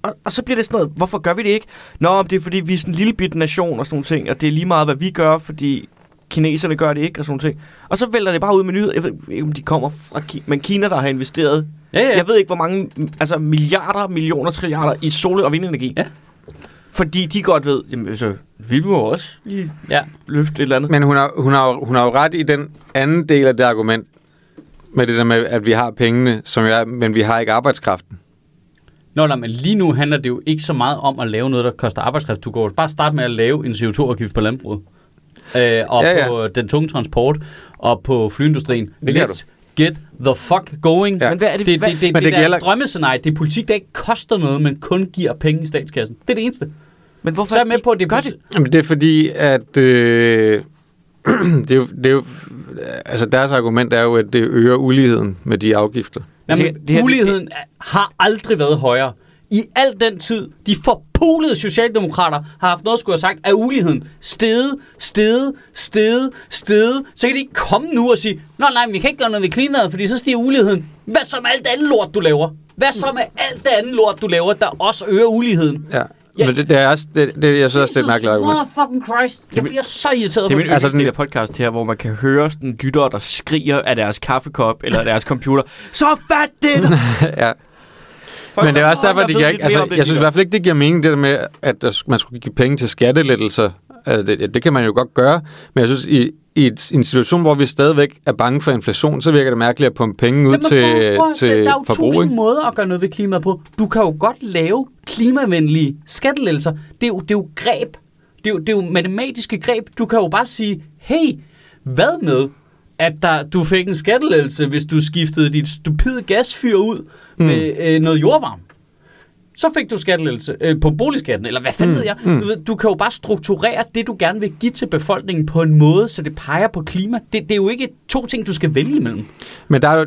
og så bliver det sådan noget, hvorfor gør vi det ikke? Nå, det er fordi, vi er sådan en lille bit nation og sådan nogle ting, og det er lige meget, hvad vi gør, fordi kineserne gør det ikke og sådan nogle ting. Og så vælter det bare ud med nyheder. Jeg ved ikke, om de kommer fra Kina, men Kina, der har investeret, jeg ved ikke, hvor mange altså milliarder, millioner, trilliarder i sol- og vindenergi. Ja. Fordi de godt ved, jamen, så vi må også lige løfte et eller andet. Men hun har jo ret i den anden del af det argument, med det der med, at vi har pengene, men vi har ikke arbejdskraften. Nå, men lige nu handler det jo ikke så meget om at lave noget, der koster arbejdskraft. Du kan jo bare starte med at lave en CO2-afgift på landbruget. På den tunge transport, og på flyindustrien. Let's get the fuck going. Ja. Men hvad er det? Det drømmescenarie, det er politik, der ikke koster noget, men kun giver penge i statskassen. Det er det eneste. Men hvorfor så er med på, at det gør det? Jamen, det er fordi, at det er jo, altså deres argument er jo, at det øger uligheden med de afgifter. Jamen, uligheden har aldrig været højere. I al den tid, de forpulede socialdemokrater har haft noget, skulle have sagt, at uligheden steget. Så kan de ikke komme nu og sige, nej, vi kan ikke gøre noget ved klimaet, fordi så stiger uligheden. Hvad så med alt det andet lort, du laver? Der også øger uligheden? Ja. Men det er også det jeg synes også det er mærkeligt. Motherfucking Christ. Jeg bliver så irriteret. Det er altså den der podcast her, hvor man kan høre sådan lyttere, der skriger af deres kaffekop eller deres computer. Så fat det. Ja. Men det er også derfor, det ikke, altså, jeg synes i hvert fald ikke, det giver mening, det der med, at man skulle give penge til skattelettelser. Altså, det kan man jo godt gøre, men jeg synes, i en situation, hvor vi stadigvæk er bange for inflation, så virker det mærkeligt at pumpe penge ud til forbrug. Der er jo 1000 måder at gøre noget ved klimaet på. Du kan jo godt lave klimavenlige skattelettelser. Det er jo greb. Det er jo matematiske greb. Du kan jo bare sige, hey, hvad med, at du fik en skattelettelse, hvis du skiftede dit stupide gasfyr ud med noget jordvarme. Så fik du skattelettelse på boligskatten, eller hvad fanden ved jeg. Du kan jo bare strukturere det, du gerne vil give til befolkningen på en måde, så det peger på klima. Det er jo ikke to ting, du skal vælge imellem. Men der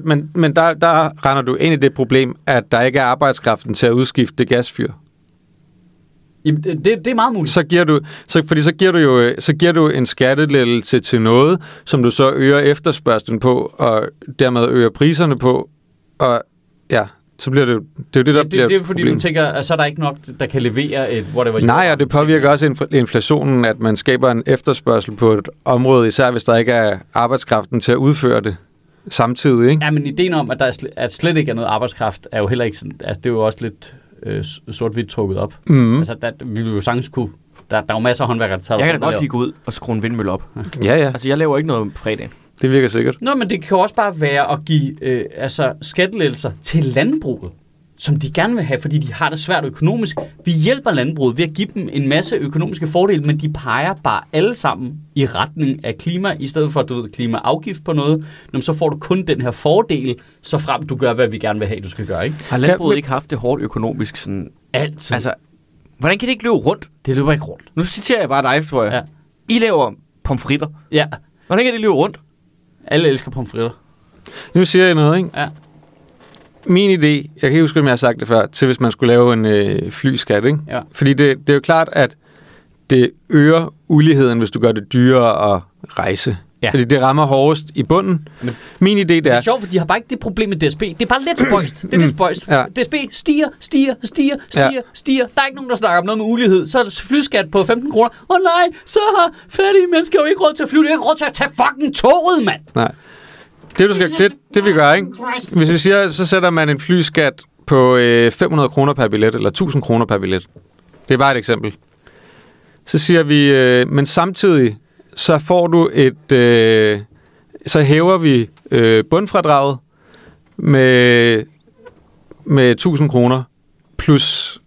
render du ind i det problem, at der ikke er arbejdskraften til at udskifte det gasfyr. Jamen, det er meget muligt. Så giver du en skattelettelse til noget, som du så øger efterspørgslen på, og dermed øger priserne på, og så bliver det bliver det er fordi problem. Du tænker, at så er der ikke nok, der kan levere et whatever. Nej, og det påvirker også inflationen, at man skaber en efterspørgsel på et område, især hvis der ikke er arbejdskraften til at udføre det samtidig, ikke? Ja, men ideen om, at der at slet ikke er noget arbejdskraft, er jo heller ikke sådan, altså det er jo også lidt sort-hvidt trukket op. Mm-hmm. Altså, vi vil jo sagtens kunne. Der er jo masser af håndværkere, der tager. Jeg kan da godt lige gå ud og skrue en vindmølle op. Ja. Altså, jeg laver ikke noget om fredagen. Det virker sikkert. Nå, men det kan også bare være at give skattelettelser til landbruget, som de gerne vil have, fordi de har det svært økonomisk. Vi hjælper landbruget ved at give dem en masse økonomiske fordele, men de peger bare alle sammen i retning af klima. I stedet for, at du ved, klimaafgift på noget, så får du kun den her fordel, så frem du gør, hvad vi gerne vil have, du skal gøre, ikke? Har landbruget ikke haft det hårdt økonomisk sådan? Altid. Altså, hvordan kan det ikke løbe rundt? Det løber ikke rundt. Nu citerer jeg bare dig, tror jeg. Ja. I laver pomfritter. Ja. Hvordan kan det løbe rundt? Alle elsker pomfritter. Nu siger jeg noget, ikke? Ja. Min idé, jeg kan ikke huske, om jeg har sagt det før, til hvis man skulle lave en flyskat, ikke? Ja. Fordi det er jo klart, at det øger uligheden, hvis du gør det dyrere at rejse. Ja. Fordi det rammer hårdest i bunden. Men min idé, det er... Det er sjovt, for de har bare ikke det problem med DSB. Det er bare lidt spøjst. Ja. DSB stiger. Der er ikke nogen, der snakker om noget med ulighed. Så er der flyskat på 15 kroner. Nej, så har fattige mennesker jo ikke råd til at flyve. De har ikke råd til at tage fucking toget, mand. Nej. Det vi gør, ikke? Hvis vi siger, så sætter man en flyskat på 500 kroner per billet, eller 1000 kroner per billet. Det er bare et eksempel. Så siger vi, men samtidig så får du et, så hæver vi bundfradraget med 1000 kroner plus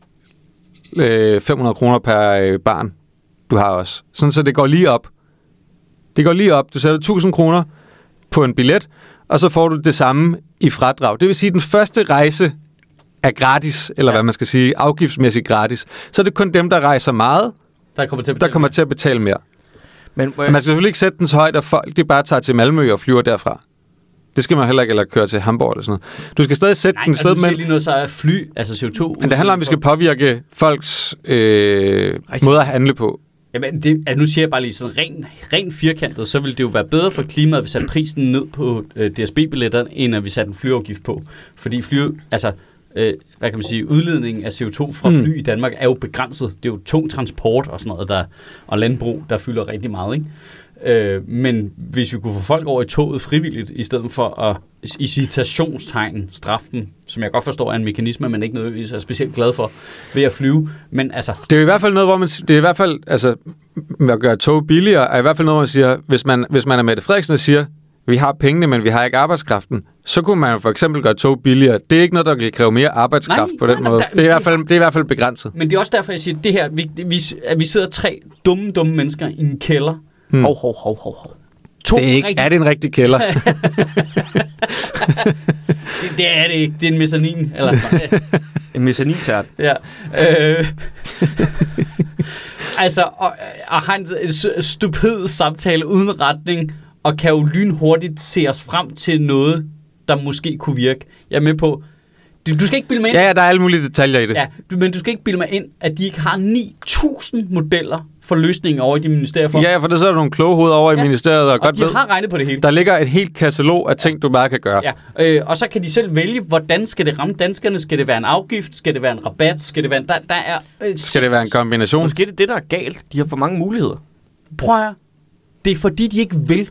500 kroner per barn, du har også. Sådan så det går lige op. Det går lige op. Du sætter 1000 kroner på en billet, og så får du det samme i fradrag. Det vil sige, at den første rejse er gratis, eller ja, hvad man skal sige, afgiftsmæssigt gratis. Så er det kun dem, der rejser meget, der kommer til at betale mere. Men man skal selvfølgelig ikke sætte den så højt, at folk de bare tager til Malmø og flyver derfra. Det skal man heller ikke, eller køre til Hamburg eller sådan noget. Du skal stadig sætte den sted, men lige noget, så er fly, altså CO2. Men det handler om, at vi skal påvirke folks måder at handle på. Jamen, nu siger jeg bare lige sådan rent firkantet, så ville det jo være bedre for klimaet, at vi satte prisen ned på DSB-billetterne, end at vi satte en flyafgift på. Fordi udledningen af CO2 fra fly i Danmark er jo begrænset. Det er jo tung transport og sådan noget, og landbrug, der fylder rigtig meget, ikke? Men hvis vi kunne få folk over i toget frivilligt, i stedet for at i citationstegn straffe dem, som jeg godt forstår er en mekanisme, man ikke nødvendigvis er specielt glad for ved at flyve, men altså... Det er i hvert fald noget, hvor man... Det er i hvert fald, altså, at gøre tog billigere, er i hvert fald noget, man siger, hvis man er Mette Frederiksen og siger, vi har pengene, men vi har ikke arbejdskraften, så kunne man jo for eksempel gøre tog billigere. Det er ikke noget, der vil kræve mere arbejdskraft på den måde. Det er i hvert fald begrænset. Men det er også derfor, jeg siger, at det her, vi sidder tre dumme mennesker i en kælder. Hov. Er det en rigtig kælder? det er det ikke. Det er en mezzanin. Eller en mezzanintært. Ja. Altså, og har en stupid samtale uden retning, og kan jo lynhurtigt se os frem til noget, der måske kunne virke. Jeg er med på... Du skal ikke bilde mig ind... Ja, der er alle mulige detaljer i det. Ja, men du skal ikke bilde mig ind, at de ikke har 9.000 modeller for løsningen over i de ministerier. Ja, for der sidder nogle kloge hoveder over i ministeriet, og godt de har regnet på det hele. Der ligger et helt katalog af ting, du bare kan gøre. Ja. Og så kan de selv vælge, hvordan skal det ramme danskerne? Skal det være en afgift? Skal det være en rabat? Skal det være en... skal det være en kombination? Måske er det, der er galt. De har for mange muligheder. Prøv at... Det er fordi, de ikke vil.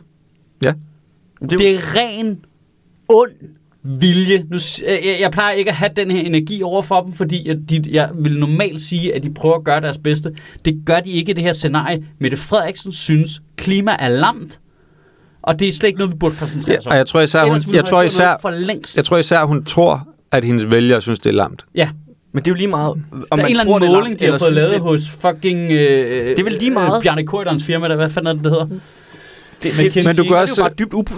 Ja. Det er ren ond vilje. Nu, jeg plejer ikke at have den her energi over for dem, fordi jeg vil normalt sige, at de prøver at gøre deres bedste. Det gør de ikke i det her scenarie. Mette Frederiksen synes, klima er lamt, og det er slet ikke noget, vi burde koncentrere os om. Ja, og jeg tror især, hun tror, at hendes vælgere synes, det er lamt. Ja. Men det er jo lige meget, om man tror, det er måling, de har fået lavet hos fucking Bjarne Corydons firma, der, hvad fanden er det hedder? Men du kan også... så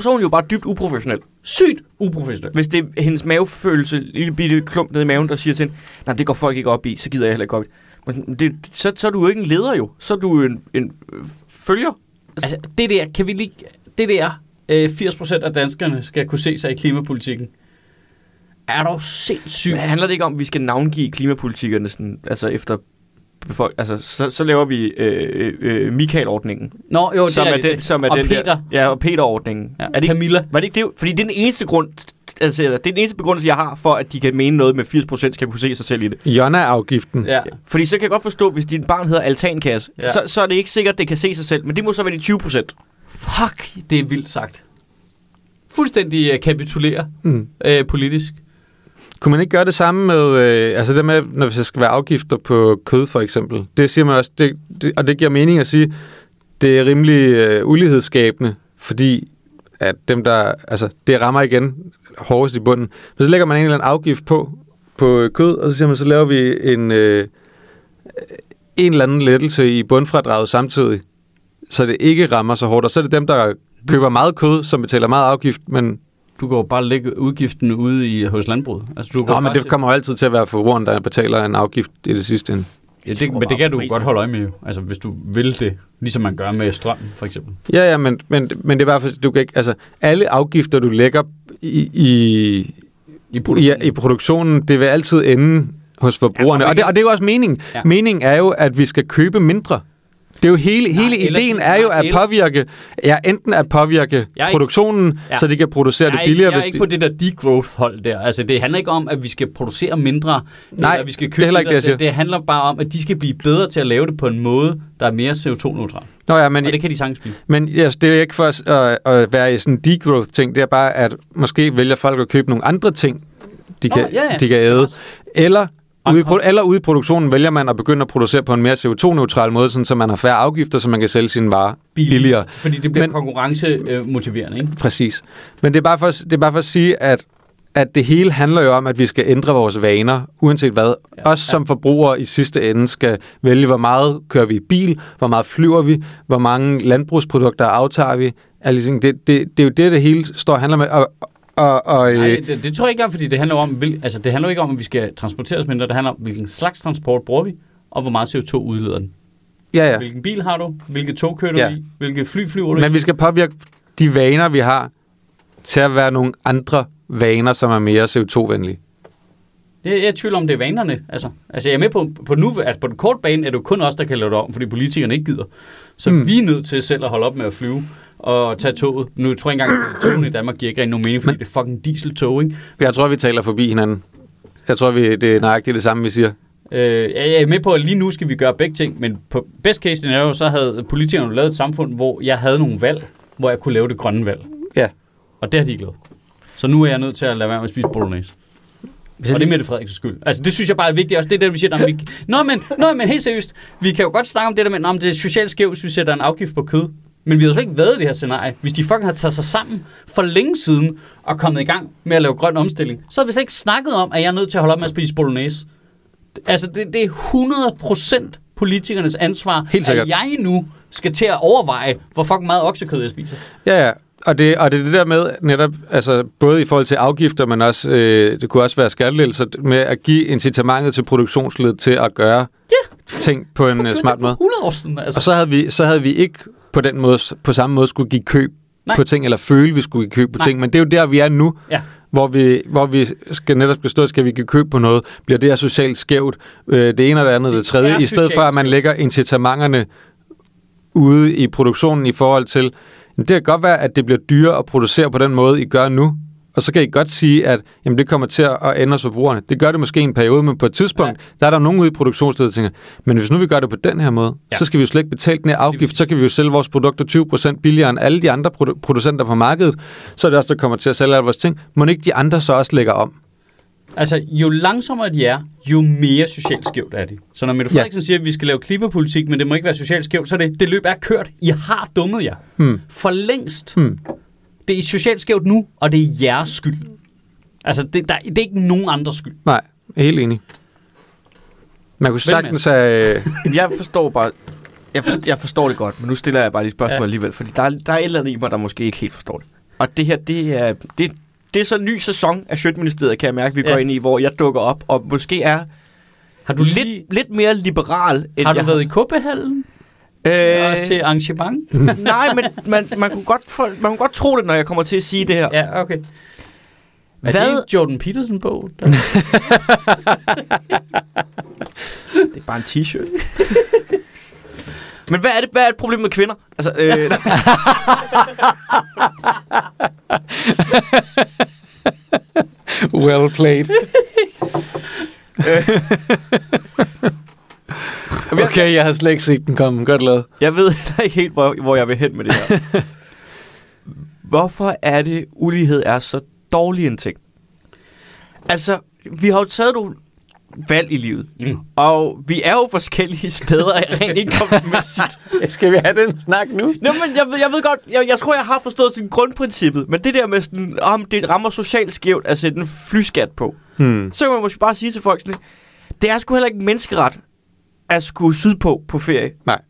er hun jo bare dybt uprofessionel. Sygt uprofessionel. Hvis det er hendes mavefølelse, lille bitte klump nede i maven, der siger til hende, nej, det går folk ikke op i, så gider jeg heller ikke op i. Men så er du jo ikke en leder jo. Så er du en følger. Altså, det der, kan vi lige... Det der, 80% af danskerne skal kunne se sig i klimapolitikken. Er dog sindssygt. Men handler det ikke om, at vi skal navngive klimapolitikkerne sådan, altså efter... Altså, så laver vi Michael-ordningen. Nå, jo, som det er det. Som er og den Peter. Der, ja, og Peter-ordningen. Ja, er det Camilla. Var det ikke det? Fordi det er den eneste grund, altså, det er den eneste begrundelse, jeg har for, at de kan mene noget med 80% skal kunne se sig selv i det. Jonna-afgiften. Ja. Fordi så kan jeg godt forstå, hvis din barn hedder altankasse, ja, så er det ikke sikkert, at det kan se sig selv. Men det må så være de 20%. Fuck, det er vildt sagt. Fuldstændig kapitulere politisk. Kunne man ikke gøre det samme med, det med, når der skal være afgifter på kød for eksempel? Det siger man også, og det giver mening at sige, det er rimelig ulighedsskabende, fordi at dem der, altså det rammer igen hårdest i bunden. Men så lægger man en eller anden afgift på kød, og så siger man, så laver vi en eller anden lettelse i bundfradraget samtidig, så det ikke rammer så hårdt. Og så er det dem, der køber meget kød, som betaler meget afgift, men... Du går bare lægge udgiften ude hos landbruget. Altså, men det kommer jo altid til at være forbrugeren, der betaler en afgift i det sidste ende. Ja, men det kan du godt holde øje med, jo. Altså, hvis du vil det, ligesom man gør med strøm, for eksempel. Ja, ja, men det er i hvert fald, du kan ikke... Altså, alle afgifter, du lægger i produktionen, det vil altid ende hos forbrugerne. Ja, og det er jo også meningen. Ja. Meningen er jo, at vi skal købe mindre. Det er jo hele ideen er jo at påvirke, produktionen, så de kan producere det billigere. Jeg er ikke på det der degrowth-hold der. Altså, det handler ikke om, at vi skal producere mindre, eller vi skal købe mindre. Det handler bare om, at de skal blive bedre til at lave det på en måde, der er mere CO2-neutral. Nå ja, men og det kan de sagtens blive. Men yes, det er jo ikke for at være i sådan en degrowth-ting. Det er bare, at måske vælger folk at købe nogle andre ting, de kan æde. Eller Ude i produktionen vælger man at begynde at producere på en mere CO2-neutral måde, sådan, så man har færre afgifter, så man kan sælge sine varer billigere. Fordi det bliver konkurrencemotiverende, ikke? Præcis. Men det er bare for at sige, at det hele handler jo om, at vi skal ændre vores vaner, uanset hvad. Ja, os som forbrugere i sidste ende skal vælge, hvor meget kører vi i bil, hvor meget flyver vi, hvor mange landbrugsprodukter aftager vi. Altså, det er jo det hele står og handler med. Nej, det tror jeg ikke om, fordi det handler om, altså det handler ikke om, at vi skal transporteres mindre. Det handler om, hvilken slags transport bruger vi, og hvor meget CO2 udleder den. Ja, ja. Hvilken bil har du? Hvilke tog kører du i? Hvilke fly flyver du i? Men vi skal påvirke de vaner, vi har, til at være nogle andre vaner, som er mere CO2-venlige. Jeg er i tvivl om, det er vanerne. Altså jeg er med på nu, altså på den korte bane er det jo kun os, der kan lave det om, fordi politikerne ikke gider. Så vi er nødt til selv at holde op med at flyve og tage toget. Nu tror jeg ikke engang, at toget i Danmark giver ikke rigtig nogen mening, fordi det er fucking dieseltog, ikke? Jeg tror, vi taler forbi hinanden. Jeg tror, det er nøjagtigt det samme, vi siger. Jeg er med på, at lige nu skal vi gøre begge ting, men på best case scenario, så havde politikerne lavet et samfund, hvor jeg havde nogle valg, hvor jeg kunne lave det grønne valg. Ja. Og det har de ikke lavet. Så nu er jeg nødt til at lade være med at spise bolognese. Og det er Mette Frederiksens skyld. Altså, det synes jeg bare er vigtigt også. Det er det, vi siger, at vi... Nå, men helt seriøst. Vi kan jo godt snakke om det der med, om det er socialt skævt, hvis vi sætter en afgift på kød. Men vi har jo ikke været i det her scenarie. Hvis de fucking har taget sig sammen for længe siden og kommet i gang med at lave grøn omstilling, så har vi slet ikke snakket om, at jeg er nødt til at holde op med at spise bolognese. Altså, det er 100% politikernes ansvar, at jeg nu skal til at overveje, hvor fucking meget oksekød jeg spiser. Ja, ja. Og det er det der med netop, altså både i forhold til afgifter, men også, det kunne også være skattelettelser, med at give incitamentet til produktionsledet til at gøre ting på en smart måde. 100 år siden, altså. Og så havde vi ikke på den måde, på samme måde skulle give køb på ting, eller føle, vi skulle give køb på ting, men det er jo der, vi er nu, hvor vi skal netop bestå, skal vi give køb på noget, bliver det her socialt skævt, det ene og det andet, det tredje, i stedet for, at man lægger incitamenterne ude i produktionen i forhold til, det kan godt være, at det bliver dyrere at producere på den måde, I gør nu. Og så kan I godt sige, at jamen, det kommer til at ændre sig forbrugerne. Det gør det måske en periode, men på et tidspunkt, der er der nogen ude i produktionsstedet, der tænker, men hvis nu vi gør det på den her måde, så skal vi jo slet ikke betale den her afgift, så kan vi jo sælge vores produkter 20% billigere end alle de andre producenter på markedet, så er det også, der kommer til at sælge alle vores ting. Må ikke de andre så også lægge om? Altså, jo langsommere de er, jo mere socialt skævt er de. Så når Mette Frederiksen siger, at vi skal lave klimapolitik, men det må ikke være socialt skævt, så er det løb er kørt. I har dummet jer. For længst. Det er socialt skævt nu, og det er jeres skyld. Altså, det er ikke nogen andres skyld. Nej, jeg er helt enig. Man kunne sagtens have... Jeg forstår det godt, men nu stiller jeg bare lige spørgsmål alligevel, fordi der er et eller andet i mig, der måske ikke helt forstår det. Og det her, det er så en ny sæson af Sjøtministeriet, kan jeg mærke, vi går ind i, hvor jeg dukker op, og måske er lidt mere liberal, end Har du været i København? Og se arrangement? Nej, men man kunne godt tro det, når jeg kommer til at sige det her. Ja, okay. Er det en Jordan Peterson-bog? Det er bare en t-shirt. Men hvad er et problem med kvinder? Altså, well played. Okay, jeg har slet ikke set den komme. Godt lavet. Jeg ved ikke helt, hvor jeg vil hen med det her. Hvorfor er det, ulighed er så dårlig en ting? Altså, vi har jo taget nogle valg i livet. Og vi er jo forskellige steder rent indkomstmæssigt. Skal vi have den snak nu? Nå, men jeg ved godt, jeg tror, jeg har forstået sådan grundprincippet, men det der med sådan, det rammer socialt skævt at sætte en flyskat på. Så kan man måske bare sige til folk sådan, det er sgu heller ikke menneskeret at skulle sydpå på ferie. Nej.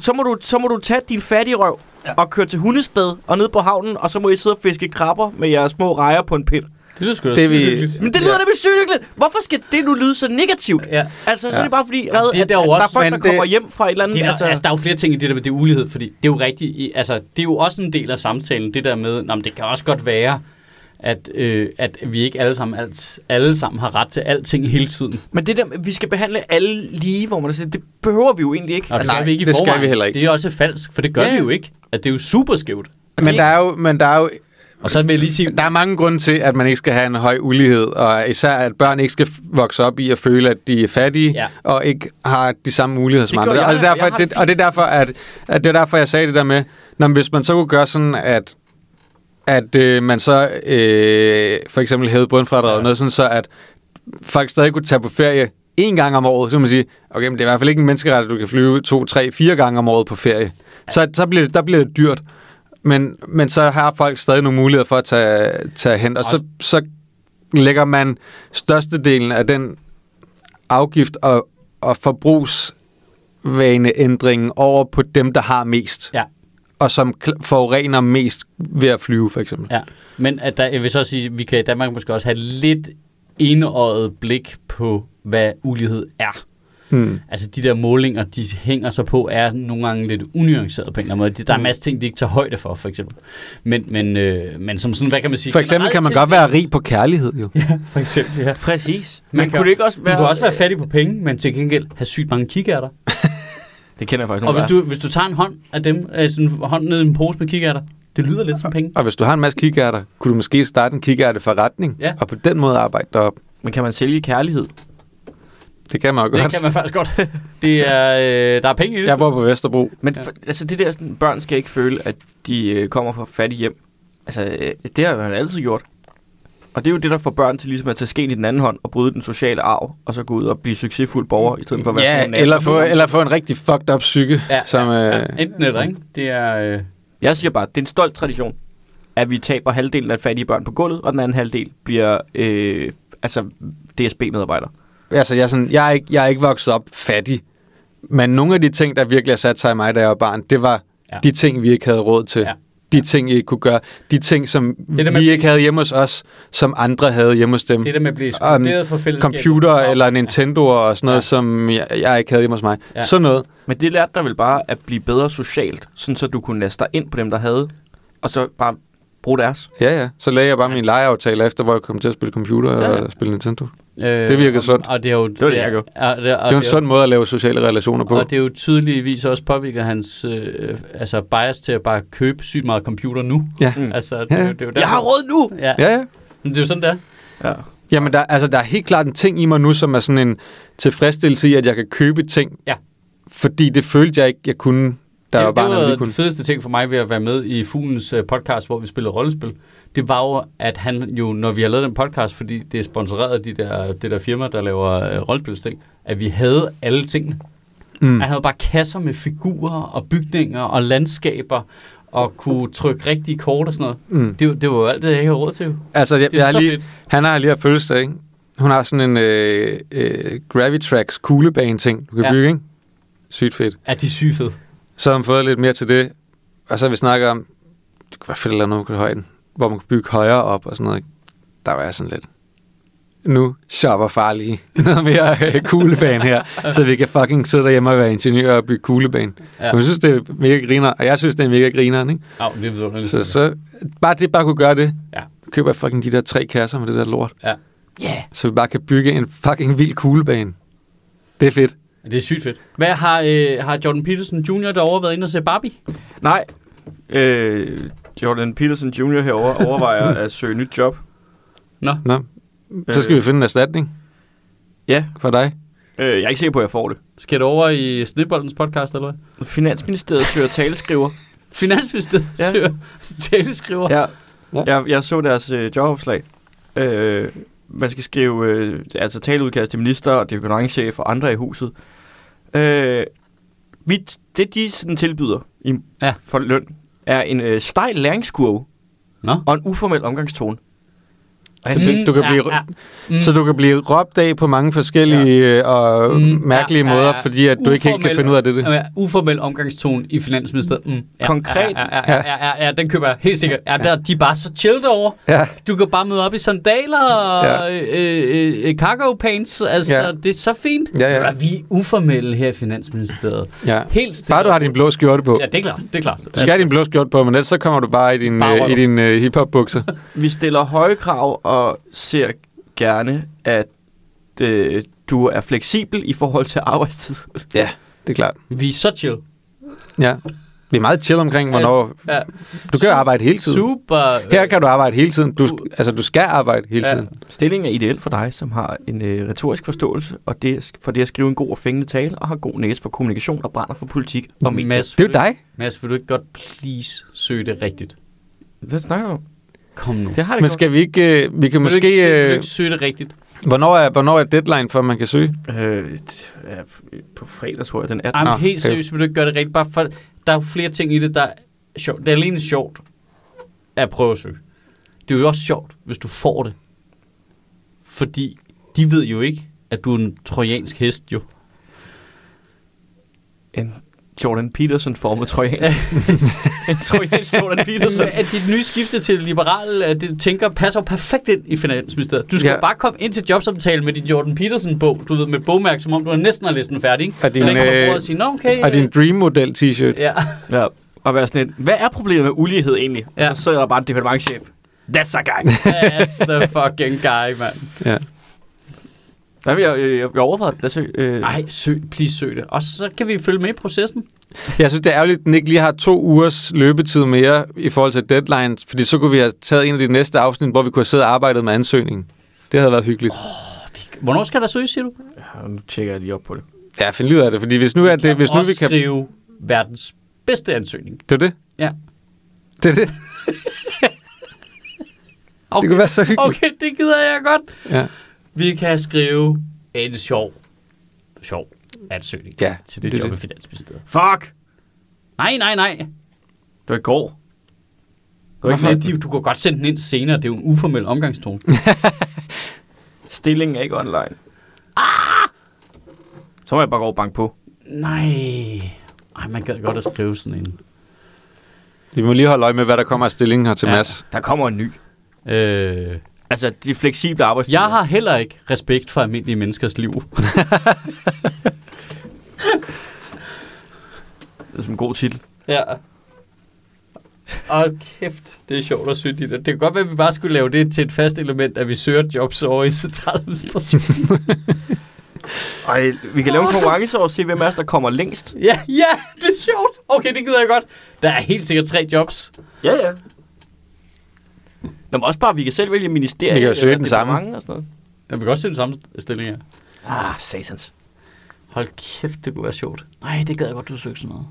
Så må du tage din fattige røv og køre til Hundested og ned på havnen, og så må I sidde og fiske krabber med jeres små rejer på en pind. Det lyder Men det lyder nemlig sygt. Hvorfor skal det nu lyde så negativt? Ja. Altså, så er det bare fordi, at der er folk, der kommer hjem fra et eller andet... Altså, der er jo flere ting i det der med det ulighed, fordi det er jo rigtigt... Altså, det er jo også en del af samtalen, det der med, men det kan også godt være, at vi ikke alle sammen har ret til alting hele tiden. Men det der, vi skal behandle alle lige, hvor man siger, det behøver vi jo egentlig ikke. Og altså, nej, det skal vi heller ikke. Det er også falsk, for det gør vi jo ikke. At det er jo super skævt. Men der er jo og så vil jeg lige sige, der er mange grunde til, at man ikke skal have en høj ulighed, og især at børn ikke skal vokse op i at føle, at de er fattige, og ikke har de samme muligheder som andre. Og det er derfor, jeg sagde det der med, hvis man så kunne gøre sådan, at man så for eksempel hævede bundfradraget, noget sådan, så at faktisk stadig kunne tage på ferie en gang om året, så man sige, okay, men det er i hvert fald ikke en menneskeret, at du kan flyve 2, 3, 4 gange om året på ferie. Så bliver det, der bliver det dyrt, men så har folk stadig nogle muligheder for at tage hen, og så lægger man størstedelen af den afgift og forbrugsvaneændringen over på dem, der har mest. Ja. Og som forurener mest ved at flyve, for eksempel. Ja, men at der, jeg vil så sige, at vi kan i Danmark måske også have lidt indøjet blik på, hvad ulighed er. Hmm. Altså de der målinger, de hænger sig på, er nogle gange lidt unuanceret på en eller anden måde. Der er masser ting, de ikke tager højde for eksempel. Men som sådan, hvad kan man sige? For eksempel kan man godt være rig på kærlighed, jo. Ja, for eksempel, ja. Præcis. Man kunne også være fattig på penge, men til gengæld have sygt mange kikærter. Det kender jeg faktisk. Og hvis du tager en hånd af dem, altså en hånd ned i en pose med kikærter, det lyder lidt som penge. Og hvis du har en masse kikærter, kunne du måske starte en kikærteforretning, ja, og på den måde arbejde derop. Men kan man sælge kærlighed? Det kan man jo godt. Det kan man faktisk godt. Det er, der er penge i det. Jeg bor på Vesterbro. Men altså det der, sådan, børn skal ikke føle, at de kommer fra fattige hjem. Altså det har man altid gjort. Og det er jo det, der får børn til ligesom at tage skeen i den anden hånd og bryde den sociale arv, og så gå ud og blive succesfuld borger, i stedet for at være sådan en eller få en rigtig fucked up psyke. Ja, som, enten eller, ikke? Det er... Jeg siger bare, det er en stolt tradition, at vi taber halvdelen af fattige børn på gulvet, og den anden halvdel bliver DSB-medarbejdere. Altså, jeg er ikke vokset op fattig, men nogle af de ting, der virkelig har sat sig i mig, da jeg var barn, det var de ting, vi ikke havde råd til. Ja. De ting, I ikke kunne gøre. De ting, som vi ikke havde hjemme hos os, som andre havde hjemme hos dem. Det der med at blive ekskluderet for fællesskabet. Computer eller Nintendoer og sådan noget, som jeg ikke havde hjemme hos mig. Ja. Sådan noget. Men det lærte dig vel bare at blive bedre socialt, sådan så du kunne næste dig ind på dem, der havde, og så bare bruge deres. Ja. Så lagde jeg bare min legeaftale efter, hvor jeg kom til at spille computer og spille Nintendo. Det virker sundt. Og det er jo det er en sund måde at lave sociale relationer på. Og det er jo tydeligvis også påvirker hans bias til at bare købe sygt meget computer nu. Ja. Altså, det er jo jeg har råd nu! Ja. Ja. Men det er jo sådan, det er. Ja. Jamen, der er helt klart en ting i mig nu, som er sådan en tilfredsstillelse i, at jeg kan købe ting. Ja. Fordi det følte jeg ikke, jeg kunne. Det var den fedeste ting for mig ved at være med i Fuglens podcast, hvor vi spillede rollespil. Det var jo, at han, når vi har lavet den podcast, fordi det er sponsoreret af det der firma, der laver rollespilsting, at vi havde alle tingene. Mm. Han havde bare kasser med figurer og bygninger og landskaber og kunne trykke rigtige kort og sådan noget. Mm. Det var jo alt det, jeg ikke havde råd til. Altså, han har lige haft fødselsdag, ikke? Hun har sådan en Gravitracks kuglebane-ting, du kan bygge, ikke? Sygt fedt. Ja, de er sygt fedt. Så har man fået lidt mere til det, og så har vi snakket om, det kunne være fedt at lave noget på højden, hvor man kunne bygge højere op og sådan noget. Der var jeg sådan lidt, nu shopper far lige noget mere kuglebane her, så vi kan fucking sidde derhjemme og være ingeniører og bygge kuglebane. Ja. Hun synes, det er mega griner, og jeg synes, det er mega griner, ikke? Ja, det betyder det. Så bare kunne gøre det. Ja. Køber jeg fucking de der 3 kasser med det der lort. Ja. Yeah. Så vi bare kan bygge en fucking vild kuglebane. Det er fedt. Det er sygt fedt. Hvad har Jordan Peterson Jr. derovre været inde og se Barbie? Nej. Jordan Peterson Jr. herovre overvejer at søge nyt job. Nå. Så skal vi finde en erstatning. Ja. For dig. Jeg er ikke sikker på, at jeg får det. Skal du over i Snedboldens podcast, eller hvad? Finansministeriet søger taleskriver. Finansministeriet søger taleskriver? Ja. Jeg så deres jobopslag. Man skal skrive altså taleudkast til minister og departementschef og andre i huset. Det de sådan tilbyder for løn er en stejl læringskurve og en uformel omgangstone. Så du kan blive råbt af på mange forskellige og mærkelige måder, fordi at du ikke helt kan finde ud af det. Uformel omgangstone i Finansministeriet. Konkret. Ja, den køber jeg helt sikkert. Ja, der, de er bare så chill derovre. Ja. Du kan bare møde op i sandaler og cargo pants. Altså, det er så fint. Ja. Vi er uformelle her i Finansministeriet. Ja. Helt bare du har din blå skjorte på. Ja, det er klart. Du skal have din blå skjorte på, men ellers så kommer du bare i din hiphop-bukser. Vi stiller høje krav og ser gerne, at du er fleksibel i forhold til arbejdstid. Ja, det er klart. Vi er så chill. Ja, vi er meget chill omkring, hvornår... Ja. Du kan arbejde hele tiden. Super. Her kan du arbejde hele tiden. Du skal arbejde hele tiden. Stillingen er ideel for dig, som har en retorisk forståelse, og for det at skrive en god og fængende tale, og har god næse for kommunikation, og brænder for politik og medier. Det er jo dig. Mads, vil du ikke godt please søge det rigtigt? Hvad snakker du om? Kom nu. Det har det. Men skal vi ikke... Vi kan måske... Søge det rigtigt. Hvornår er deadline for, at man kan søge? På fredag, tror jeg, den 18. Jamen, helt seriøst, vil du ikke gøre det rigtigt? Bare for, der er flere ting i det, der er sjovt. Det er alene sjovt at prøve at søge. Det er jo også sjovt, hvis du får det. Fordi de ved jo ikke, at du er en trojansk hest, jo. En Jordan Peterson-formet trojansk. En trojansk Jordan Peterson. At dit nye skifte til liberal, det tænker, passer perfekt ind i Finansministeriet. Du skal bare komme ind til jobsamtale med din Jordan Peterson-bog, du ved, med bogmærke, som om du næsten har læst den færdig. Og din Dream-model-t-shirt. Ja. Ja. Og være sådan et, hvad er problemet med ulighed egentlig? Ja. Og så sidder der bare en departementschef. That's a guy. That's the fucking guy, mand. Ja. Jeg overvejede at søge... Ej, søg det. Og så kan vi følge med i processen. Jeg synes, det er ærgerligt, at den ikke lige har 2 ugers løbetid mere i forhold til deadline, fordi så kunne vi have taget en af de næste afsnit, hvor vi kunne have siddet og arbejdet med ansøgningen. Det havde været hyggeligt. Hvornår skal der søge, siger du? Ja, nu tjekker jeg lige op på det. Ja, find ud af det, fordi hvis nu er det... Hvis nu vi kan skrive verdens bedste ansøgning. Det er det? Ja. Det er det? Okay. Det kunne være så hyggeligt. Okay, det gider jeg godt. Ja. Vi kan skrive en sjov ansøgning til det job i Finansministeriet. Fuck! Nej. Det var i går. Du kan godt sende den ind senere. Det er jo en uformel omgangstone. Stillingen er ikke online. Ah! Så må jeg bare gå og banke på. Nej. Ej, man gad godt at skrive sådan en. Vi må lige holde øje med, hvad der kommer af stillingen her til Mads. Der kommer en ny. Altså, de fleksible arbejdstider. Jeg har heller ikke respekt for almindelige menneskers liv. Det er som en god titel. Ja. Åh, kæft. Det er sjovt at søge dit. Det kan godt være, at vi bare skulle lave det til et fast element, at vi søger jobs over i centraladministrationen. Ej, vi kan lave en konkurrence og se, hvem er der kommer længst. Ja, det er sjovt. Okay, det gider jeg godt. Der er helt sikkert 3 jobs. Ja. Nå, men også bare, vi kan selv vælge ministeriet. Vi kan jo søge den samme. Og sådan noget. Ja, vi kan også søge den samme stilling her. Satans. Hold kæft, det kunne være sjovt. Nej, det gad jeg godt, du søgte sådan noget.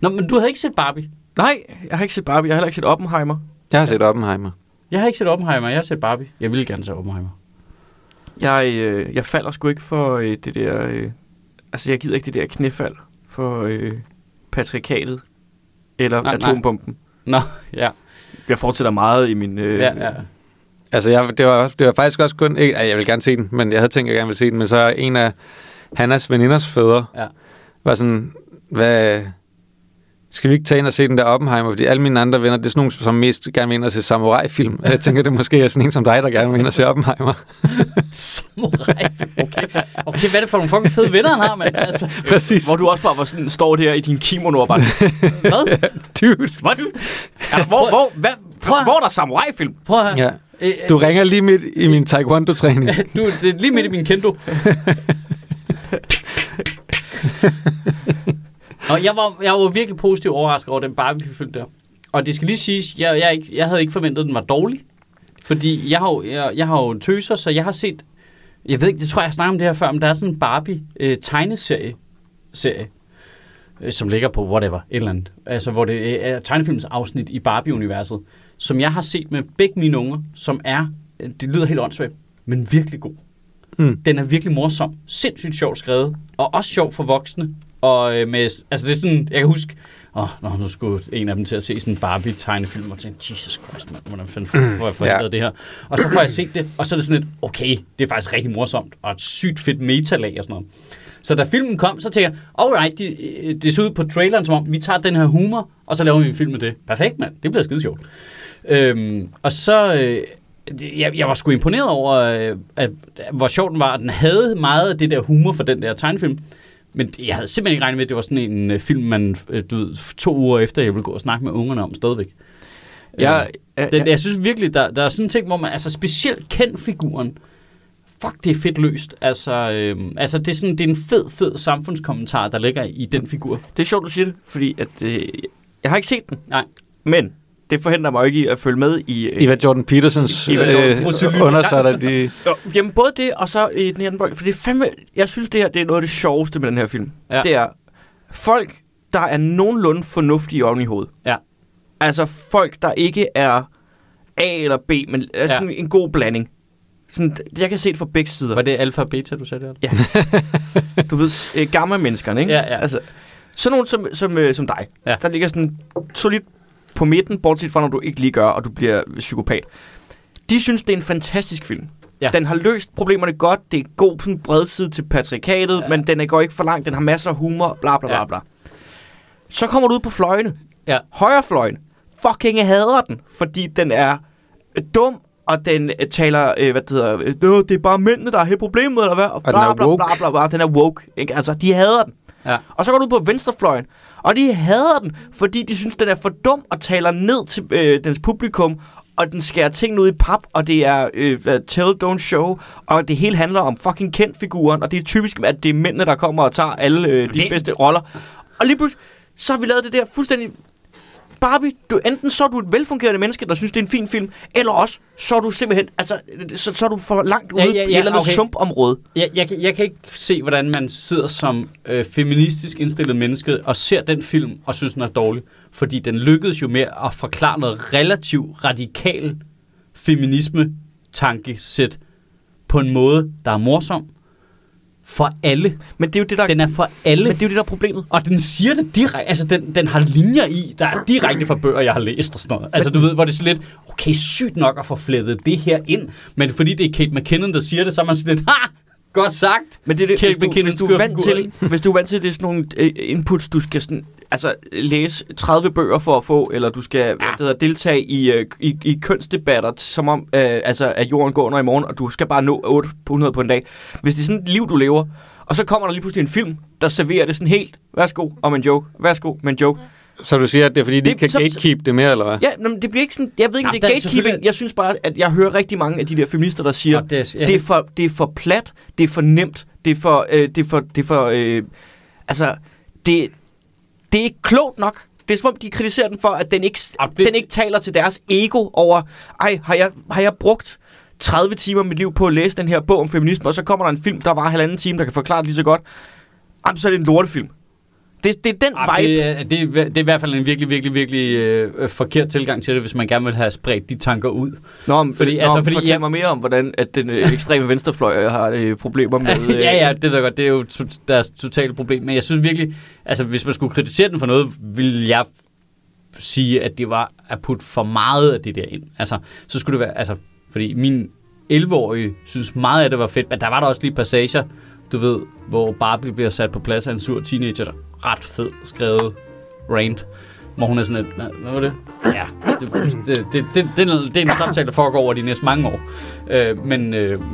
Nå, men du havde ikke set Barbie. Nej, jeg har ikke set Barbie. Jeg har heller ikke set Oppenheimer. Jeg har set Oppenheimer. Jeg har ikke set Oppenheimer, jeg har set Barbie. Jeg ville gerne se Oppenheimer. Jeg falder sgu ikke for det der... altså, jeg gider ikke det der knæfald for patriarkatet. Eller atombomben. Nej. Nå, ja. Jeg fortsætter meget i min... Altså, det var faktisk også kun... Jeg ville gerne se den, men jeg havde tænkt, at jeg gerne ville se den. Men så en af Hannas veninders fædre var sådan... Hvad... Skal vi ikke tage ind og se den der Oppenheimer? Fordi alle mine andre venner, det er sådan nogle, som mest gerne vil ind og se samurai-film. Jeg tænker, det måske er sådan en som dig, der gerne vil ind og se Oppenheimer. Samurai-film? Okay, hvad er det for nogle fucking fede venner, han har, mand? Altså. Præcis. Hvor du også bare sådan, står der i din kimono og bare... Hvad? Dude. What? Altså, hvor er der samurai-film? Prøv at høre. Ja. Du ringer lige midt i min taekwondo-træning. Det er lige midt i min kendo. Og jeg var virkelig positivt overrasket over den Barbie-film der. Og det skal lige siges, jeg havde ikke forventet, at den var dårlig. Fordi jeg har jo en tøser, så jeg har set... Jeg ved ikke, det tror jeg, jeg snakker om det her før, men der er sådan en Barbie-tegneserie, som ligger på whatever, et eller andet. Altså, hvor det er tegnefilms afsnit i Barbie-universet, som jeg har set med begge mine unger, som er... Det lyder helt åndssvagt, men virkelig god. Mm. Den er virkelig morsom, sindssygt sjovt skrevet, og også sjov for voksne. Og med, altså det er sådan, jeg kan huske, nu skulle en af dem til at se sådan en Barbie-tegnefilm, og tænkte, Jesus Christ, man, hvordan fanden får jeg forhindret det her? Og så får jeg set det, og så er det sådan et, okay, det er faktisk rigtig morsomt, og et sygt fedt metalag og sådan noget. Så da filmen kom, så tænkte jeg, alright, det så ud på traileren, som om vi tager den her humor, og så laver vi en film med det. Perfekt, mand, det bliver skide sjovt. Og så... Jeg var sgu imponeret over, at hvor sjov den var, at den havde meget af det der humor for den der tegnefilm. Men jeg havde simpelthen ikke regnet med, at det var sådan en film, man 2 uger efter, jeg ville gå og snakke med ungerne om stadigvæk. Jeg synes virkelig, der er sådan en ting, hvor man altså specielt kender figuren. Fuck, det er fedt løst. Altså det er sådan, det er en fed samfundskommentar, der ligger i den figur. Det er sjovt, du siger det, fordi at, jeg har ikke set den. Nej. Men... Det forhindrer mig ikke i at følge med i... I hvad Jordan Petersons undersøtter de... Jamen både det, og så i den her... For det er fandme... Jeg synes, det her det er noget af det sjoveste med den her film. Ja. Det er folk, der er nogenlunde fornuftige oven i hovedet. Ja. Altså folk, der ikke er A eller B, men altså ja, en god blanding. Sådan, jeg kan se det fra begge sider. Var det alfa og beta, du sagde det? Ja. Du ved, gamle menneskerne, ikke? Ja, ja. Altså, sådan nogen som dig, ja, der ligger sådan solidt på midten, bortset fra når du ikke lige gør, og du bliver psykopat. De synes, det er en fantastisk film. Ja. Den har løst problemerne godt. Det er en god sådan bredside til patriarkatet, ja, men den går ikke for langt. Den har masser af humor, bla bla bla, ja, bla. Så kommer du ud på fløjene. Ja. Højrefløjen. Fucking hader den, fordi den er dum, og den taler, det er bare mændene, der har hele problemet, eller hvad? Og bla, bla, bla, bla, bla. Den er woke. Ikke? Altså, de hader den. Ja. Og så går du ud på venstrefløjen, og de hader den, fordi de synes, den er for dum, og taler ned til dens publikum, og den skærer tingene ud i pap, og det er tell, don't show, og det hele handler om fucking Kent-figuren, og det er typisk, at det er mændene, der kommer og tager alle de bedste roller. Og lige pludselig, så har vi lavet det der fuldstændig... Barbie, enten så er du et velfungerende menneske, der synes, det er en fin film, eller også, så er du simpelthen, altså, så er du for langt ude i et eller andet sumpområde. Jeg kan ikke se, hvordan man sidder som feministisk indstillet menneske og ser den film og synes, den er dårlig. Fordi den lykkedes jo med at forklare noget relativt radikal feminisme-tankesæt på en måde, der er morsom. For alle. Men det er jo det, der... Den er for alle. Men det er jo det, der er problemet. Og den siger det direkte. Altså, den har linjer i, der er direkte fra bøger, jeg har læst og sådan noget. Altså, du ved, hvor det er så lidt, okay, sygt nok at få flettet det her ind. Men fordi det er Kate McKinnon, der siger det, så er man sådan lidt, ha! Godt sagt! Men det er det, hvis du er vant til, det er sådan nogle inputs, du skal sådan, altså, læse 30 bøger for at få, eller du skal deltage i kønsdebatter, som om at jorden går under i morgen, og du skal bare nå 800 på en dag. Hvis det er sådan et liv, du lever, og så kommer der lige pludselig en film, der serverer det sådan helt, værsgo om en joke, værsgo om en joke. Så du siger, at det er fordi, de kan gatekeep det mere, eller hvad? Ja, men det bliver ikke sådan... Jeg ved ikke, det er gatekeeping. Jeg synes bare, at jeg hører rigtig mange af de der feminister, der siger, det er for plat, det er for nemt, det er for altså, det er ikke klogt nok. Det er som om, de kritiserer den for, at den ikke taler til deres ego over, har jeg brugt 30 timer af mit liv på at læse den her bog om feminisme, og så kommer der en film, der var 1,5 time, der kan forklare det lige så godt. Jamen, så er det en lortefilm. Det er den vibe. Det er i hvert fald en virkelig, virkelig, virkelig forkert tilgang til det, hvis man gerne vil have spredt de tanker ud. Fortæl mig mere om, hvordan at den ekstreme venstrefløj har problemer med... Ja, det ved jeg godt. Det er jo deres totale problem. Men jeg synes virkelig, altså hvis man skulle kritisere den for noget, ville jeg sige, at det var at putte for meget af det der ind. Altså, så skulle det være... Altså, fordi min 11-årige synes meget af det var fedt, men der var der også lige passager, du ved, hvor Barbie bliver sat på plads af en sur teenager, der ret fed skrevet rant, hvor hun er sådan et, hvad var det? Ja, det er en samtale, der foregår over de næste mange år.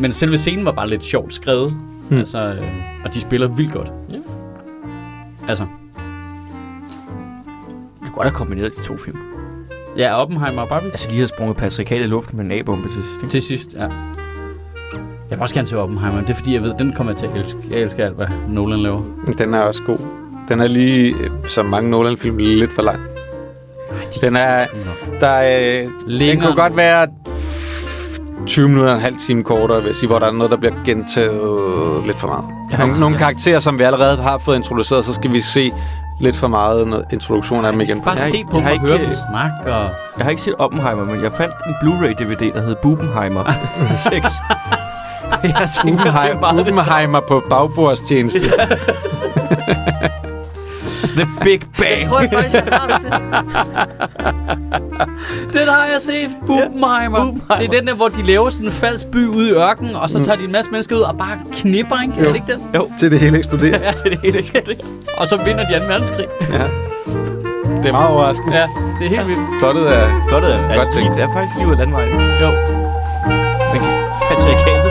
Men selve scenen var bare lidt sjovt skrevet. Altså, og de spiller vildt godt. Ja. Altså. Du kunne godt have kombineret de to film. Ja, Oppenheimer og Barbie. Altså, de havde sprunget patriarkatet i luften med en A-bombe til sidst. Til sidst, ja. Jeg vil også gerne til Oppenheimer. Det er fordi, jeg ved, den kommer jeg til at elske. Jeg elsker alt, hvad Nolan laver. Den er også god. Den er lige, som mange Nolan-film, lidt for lang. Den er... den kunne godt være 20 minutter og en halv time kortere, vil jeg sige, hvor der er noget, der bliver gentaget lidt for meget. Nogle karakterer, som vi allerede har fået introduceret, så skal vi se lidt for meget introduktion af dem igen. Bare se på dem og høre dem snakke. Og... Jeg har ikke set Oppenheimer, men jeg fandt en Blu-ray-DVD, der hed Bubenheimer 6. Oppenheimer på bagbordstjeneste. The Big Bang. Det tror jeg faktisk, jeg har set. Den har jeg set. Oppenheimer. Det er den der, hvor de laver sådan en falsk by ude i ørkenen, og så tager de en masse mennesker ud og bare knipper, ikke? Jo. Er det ikke det? Jo, til det hele eksploderer. Ja, til det hele eksploderer. Og så vinder de 2. verdenskrig. Ja. Det er meget overraskende. Ja, det er helt vildt. Plottet er godt tænkt. Det er faktisk lige ud af landvejen. Jo. Patriarkat.